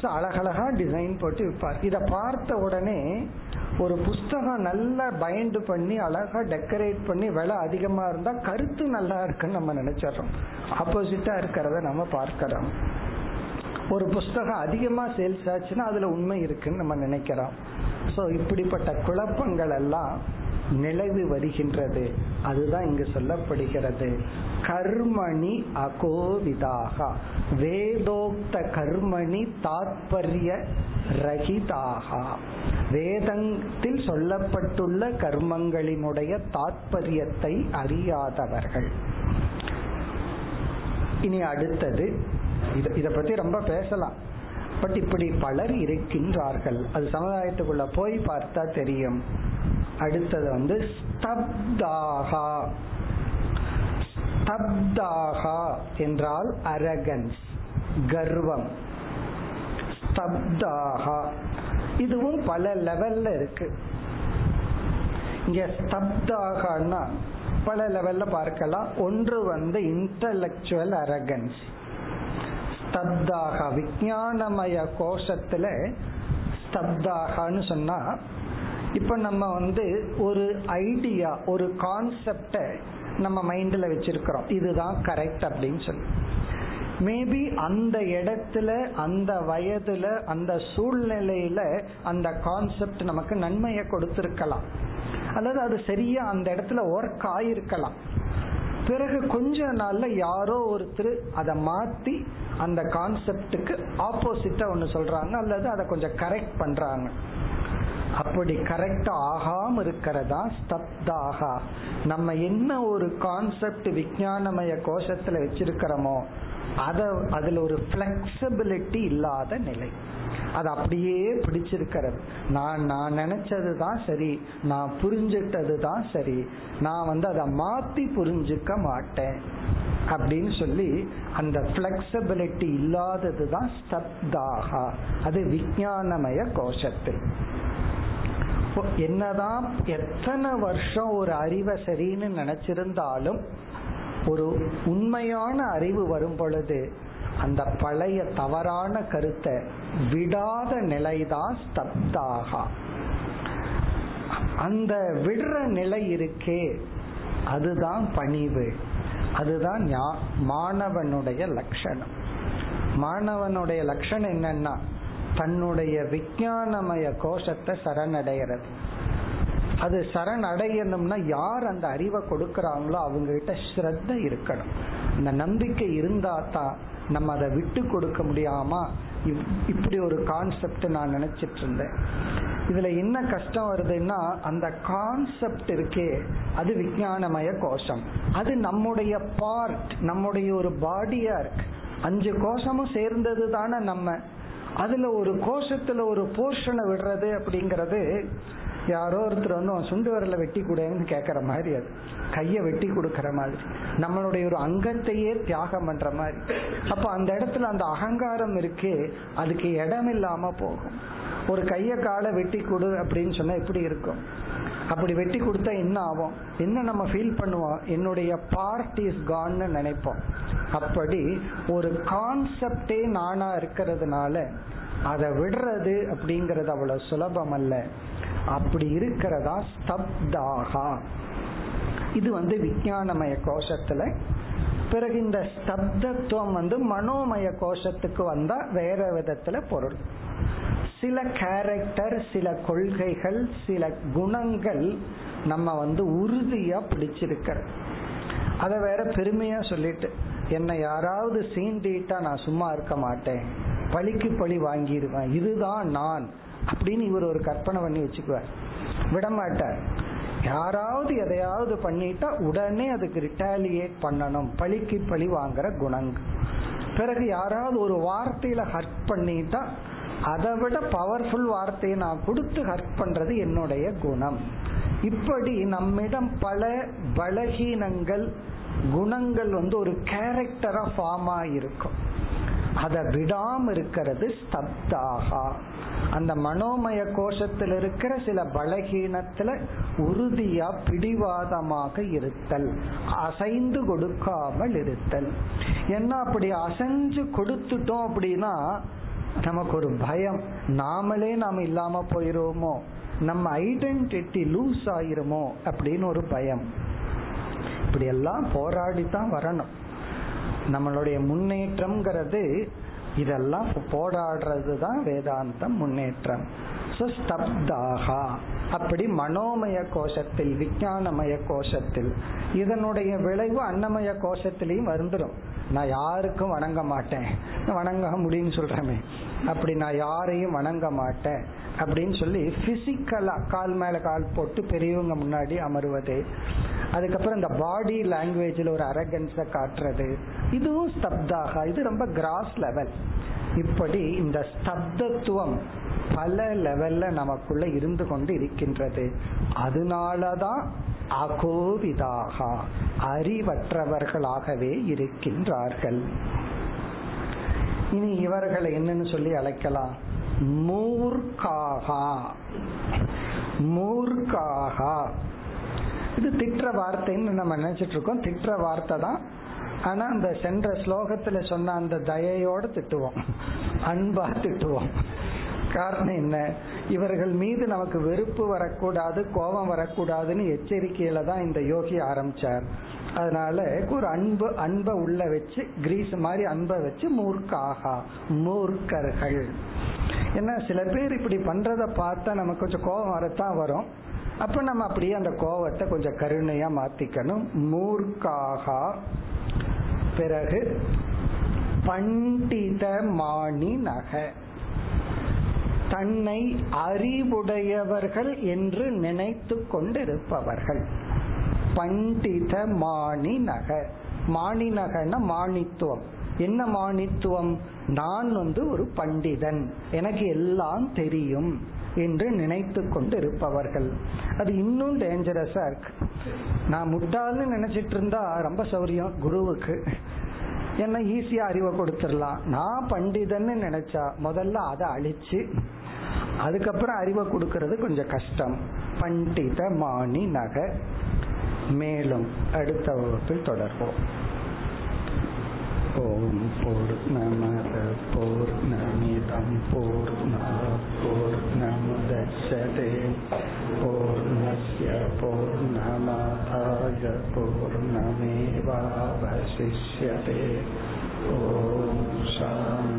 ஸோ அழகழகா டிசைன் போட்டு விற்பார். இதை பார்த்த உடனே ஒரு புஸ்தகம் நல்லா பைண்ட் பண்ணி அழகா டெக்கரேட் பண்ணி விலை அதிகமா இருந்தா கருத்து நல்லா இருக்குன்னு நம்ம நினைச்சிடறோம். ஆப்போசிட்டா இருக்கிறத நம்ம பார்க்கிறோம். ஒரு புஸ்தகம் அதிகமா சேல்ஸ் ஆச்சுன்னா அதுல உண்மை இருக்குன்னு நம்ம நினைக்கிறோம். ஸோ இப்படிப்பட்ட குழப்பங்கள் எல்லாம் நிலவு வருகின்றது. அதுதான் இங்கு சொல்லப்படுகிறது. கர்மணி அகோவிதாக வேதோக்த கர்மணி தாத்பரிய ரஹிதாக, வேதத்தில் சொல்லப்பட்டுள்ள கர்மங்களினுடைய தாத்பரியத்தை அறியாதவர்கள். இனி அடுத்தது, இத பத்தி ரொம்ப பேசலாம், பட் இப்படி பலர் இருக்கின்றார்கள். அது சமுதாயத்துக்குள்ள போய் பார்த்தா தெரியும். அடுத்தது வந்து ஸ்தப்தாகா. ஸ்தப்தாகா என்றால் அரகன்ஸ், கர்வம். ஸ்தப்தாகா இதுவும் பல லெவல்ல இருக்கு. இங்க ஸ்தப்தாகனா பல லெவல்ல பார்க்கலாம். ஒன்று வந்து இன்டலெக்சுவல் அரகன்ஸ். ஸ்தப்தாக விஞ்ஞானமய கோஷத்துல ஸ்தப்தாகனு சொன்னா, இப்ப நம்ம வந்து ஒரு ஐடியா, ஒரு கான்செப்ட நம்ம மைண்ட்ல வச்சிருக்கிறோம், இதுதான் கரெக்ட் அப்படின்னு சொல்லி. மேபி அந்த இடத்துல, அந்த வயதுல, அந்த சூழ்நிலையில அந்த கான்செப்ட் நமக்கு நன்மையை கொடுத்திருக்கலாம், அல்லது அது சரியா அந்த இடத்துல ஒர்க் ஆயிருக்கலாம். பிறகு கொஞ்ச நாள்ல யாரோ ஒருத்தர் அதை மாத்தி அந்த கான்செப்டுக்கு ஆப்போசிட்டா ஒன்று சொல்றாங்க, அல்லது அதை கொஞ்சம் கரெக்ட் பண்றாங்க. அப்படி கரெக்ட் ஆகாம இருக்கிறதா ஸ்தப்தாக. நம்ம என்ன ஒரு கான்செப்ட் விஞ்ஞானமய கோஷத்துல வச்சிருக்கிறோமோ அத, அதுல ஒரு பிளெக்சிபிலிட்டி இல்லாத நிலை, அது அப்படியே பிடிச்சிருக்கிறது. நான் நான் நினைச்சதுதான் சரி, நான் புரிஞ்சிட்டதுதான் சரி, நான் வந்து அதை மாத்தி புரிஞ்சுக்க மாட்டேன் அப்படின்னு சொல்லி அந்த பிளெக்சிபிலிட்டி இல்லாததுதான் ஸ்தப்தாக. அது விஞ்ஞானமய கோஷத்தில் என்னதான் எத்தனை வருஷம் ஒரு அறிவை சரின்னு நினைச்சிருந்தாலும் ஒரு உண்மையான அறிவு வரும் பொழுது அந்த பழைய தவறான கருத்தை விடாத நிலைதான் ஸ்தப்தாக. அந்த விடுற நிலை இருக்கே, அதுதான் பணிவு. அதுதான் மாணவனுடைய லட்சணம். மாணவனுடைய லட்சணம் என்னன்னா, தன்னுடைய விஞ்ஞானமய கோஷத்தை சரணடைகிறது. அது சரணடையணும்னா யார் அந்த அறிவை கொடுக்கறாங்களோ அவங்க கிட்ட ஸ்ரத்த இருக்கணும், அந்த நம்பிக்கை இருந்தா தான் நம்ம அதை விட்டு கொடுக்க முடியாம. இப்படி ஒரு கான்செப்ட் நான் நினைச்சிட்டு இருந்தேன், இதுல என்ன கஷ்டம் வருதுன்னா அந்த கான்செப்ட் இருக்கே அது விஞ்ஞானமய கோஷம், அது நம்முடைய பார்ட், நம்முடைய ஒரு பாடியா இருக்கு. அஞ்சு கோஷமும் சேர்ந்தது தானே நம்ம. அதுல ஒரு கோஷத்துல ஒரு போர்ஷனை விடுறது அப்படிங்கறது யாரோ ஒருத்தர் வந்து சுண்டு வரல வெட்டி கூடன்னு கேட்கற மாதிரி, அது கைய வெட்டி கொடுக்கற மாதிரி, நம்மளுடைய ஒரு அங்கத்தையே தியாகம் பண்ற மாதிரி. அப்ப அந்த இடத்துல அந்த அகங்காரம் இருக்கு, அதுக்கு இடம் இல்லாம போகும். ஒரு கைய காலை வெட்டி கொடு அப்படின்னு சொன்னா எப்படி இருக்கும்? அப்படி வெட்டி கொடுத்தா என்ன ஆகும்? என்ன நம்ம ஃபீல் பண்ணுவோம்? என்னுடைய பார்ட் இஸ் கான்னு நினைப்போம். அப்படி ஒரு கான்செப்டே நானா இருக்கிறதுனால அதை விடுறது அப்படிங்கறது அவ்வளவு சுலபம் அல்ல. அப்படி இருக்கிறதா ஸ்தப்தாக. இது வந்து விஞ்ஞானமய கோஷத்துல பிறகு இந்த ஸ்தப்தத்துவம் வந்து மனோமய கோஷத்துக்கு வந்தா வேற விதத்துல பொருள். சில கேரக்டர், சில கொள்கைகள், சில குணங்கள் நம்ம வந்து உறுதியா பிடிச்சிருக்கிறோம். அத வேற பெருமையா சொல்லிட்டு, என்ன யாராவது சீண்டிட்டா நான் சும்மா இருக்க மாட்டேன், பழிக்கு பழி வாங்கிடுவேன், இதுதான் நான் அப்படின்னு இவர் ஒரு கற்பனை பண்ணி வச்சுக்குவார், விடமாட்டார். யாராவது எதையாவது பண்ணிட்டா உடனே அதுக்கு ரிட்டாலியேட் பண்ணணும், பழிக்கு பழி வாங்குற குணங்கள். பிறகு யாராவது ஒரு வார்த்தையில ஹர்ட் பண்ணிட்டா அதை விட பவர்ஃபுல் வார்த்தையை நான் கொடுத்து ஹர்ட் பண்றது என்னுடைய குணம். இப்படி நம்மிடம் பல பலகீனங்கள், குணங்கள் வந்து ஒரு கேரக்டரா ஃபார்ம் ஆயிருக்கும். அதை விடாம இருக்கிறது ஸ்தப்தாகா. அந்த மனோமய கோஷத்தில் இருக்கிற சில பலகீனத்துல உறுதியா பிடிவாதமாக இருத்தல், அசைந்து கொடுக்காமல் இருத்தல். என்ன அப்படி அசைஞ்சு கொடுத்துட்டோம் அப்படின்னா நமக்கு ஒரு பயம், நாமளே நாம இல்லாம போயிருவோமோ, நம்ம ஐடென்டிட்டி லூஸ் ஆயிருமோ அப்படின்னு ஒரு பயம். இப்படி எல்லாம் போராடித்தான் வரணும். நம்மளுடைய முன்னேற்றம்ங்கிறது இதெல்லாம் போராடுறது தான் வேதாந்தம் முன்னேற்றம். சோ ஸ்தப்தாகா, அப்படி மனோமய கோஷத்தில், விஞ்ஞானமய கோஷத்தில். இதனுடைய விளைவு அன்னமய கோஷத்திலையும் வந்துடும். நான் யாருக்கும் வணங்க மாட்டேன், வணங்க முடியும்னு சொல்றேன், அப்படி நான் யாரையும் வணங்க மாட்டேன் அப்படின்னு சொல்லி பிசிக்கலா கால் மேல கால் போட்டு பெரியவங்க முன்னாடி அமருவது, அதுக்கப்புறம் இந்த பாடி லாங்குவேஜ்ல ஒரு அரகன்ஸ காட்டுறது, இதுவும் ஸ்தப்தாக. இது ரொம்ப கிராஸ் லெவல். இப்படி இந்த ஸ்தப்தத்துவம் பல லெவல்ல நமக்குள்ள இருந்து கொண்டு இருக்கின்றது. அதனாலதான் அகோவிதாக, அறிவற்றவர்களாகவே இருக்கின்றார்கள். இனி இவர்களை என்னன்னு சொல்லி அழைக்கலாம்? மூர்காகா. மூர்காகா இது திற்ற வார்த்தைன்னு நம்ம நினைச்சிட்டு இருக்கோம். திற்ற வார்த்தை தான், ஆனா அந்த சென்ற ஸ்லோகத்துல சொன்ன அந்த தயையோட திட்டுவோம், அன்பா திட்டுவோம். காரணம் என்ன? இவர்கள் மீது நமக்கு வெறுப்பு வரக்கூடாது, கோபம் வரக்கூடாதுன்னு எச்சரிக்கையில தான் இந்த யோகி ஆரம்பிச்சார். அதனால ஒரு அன்பு, அன்பை உள்ள வச்சு கிரீஸ் மாதிரி அன்பை வச்சு மூர்க்காகா, மூர்க்கர்கள். ஏன்னா சில பேர் இப்படி பண்றதை பார்த்தா நமக்கு கொஞ்சம் கோபம் வரத்தான் வரும். அப்ப நம்ம அப்படியே அந்த கோபத்தை கொஞ்சம் கருணையா மாத்திக்கணும். மூர்க்காகா. பிறகு பண்டிதமானி நக, தன்னை அறிவுடையவர்கள் என்று நினைத்து கொண்டிருப்பவர்கள். பண்டித மாணி நக, மாணி நகன மாணித்துவம். என்ன மாணித்துவம்? நான் வந்து ஒரு பண்டிதன், எனக்கு எல்லாம் தெரியும் என்று நினைத்து கொண்டு இருப்பவர்கள். அது இன்னும் டேஞ்சரஸா இருக்கு. நான் முட்டாள்னு நினைச்சிட்டு இருந்தா ரொம்ப சௌரியம் குருவுக்கு, ஏன்னா ஈஸியா அறிவை கொடுத்துடலாம். நான் பண்டிதன்னு நினைச்சா முதல்ல அதை அழிச்சு அதுக்கப்புறம் அறிவை கொடுக்கறது கொஞ்சம் கஷ்டம். பண்டித மாணி நகர். மேலும் அடுத்த வகுப்பில் தொடர்போம். ஓம் பூர்ணமத பூர்ணமிதம் பூர்ணாத் பூர்ணமுதச்யதே பூர்ணஸ்ய பூர்ணமாதாய பூர்ணமேவாவசிஷ்யதே. ஓம் சாந்தி.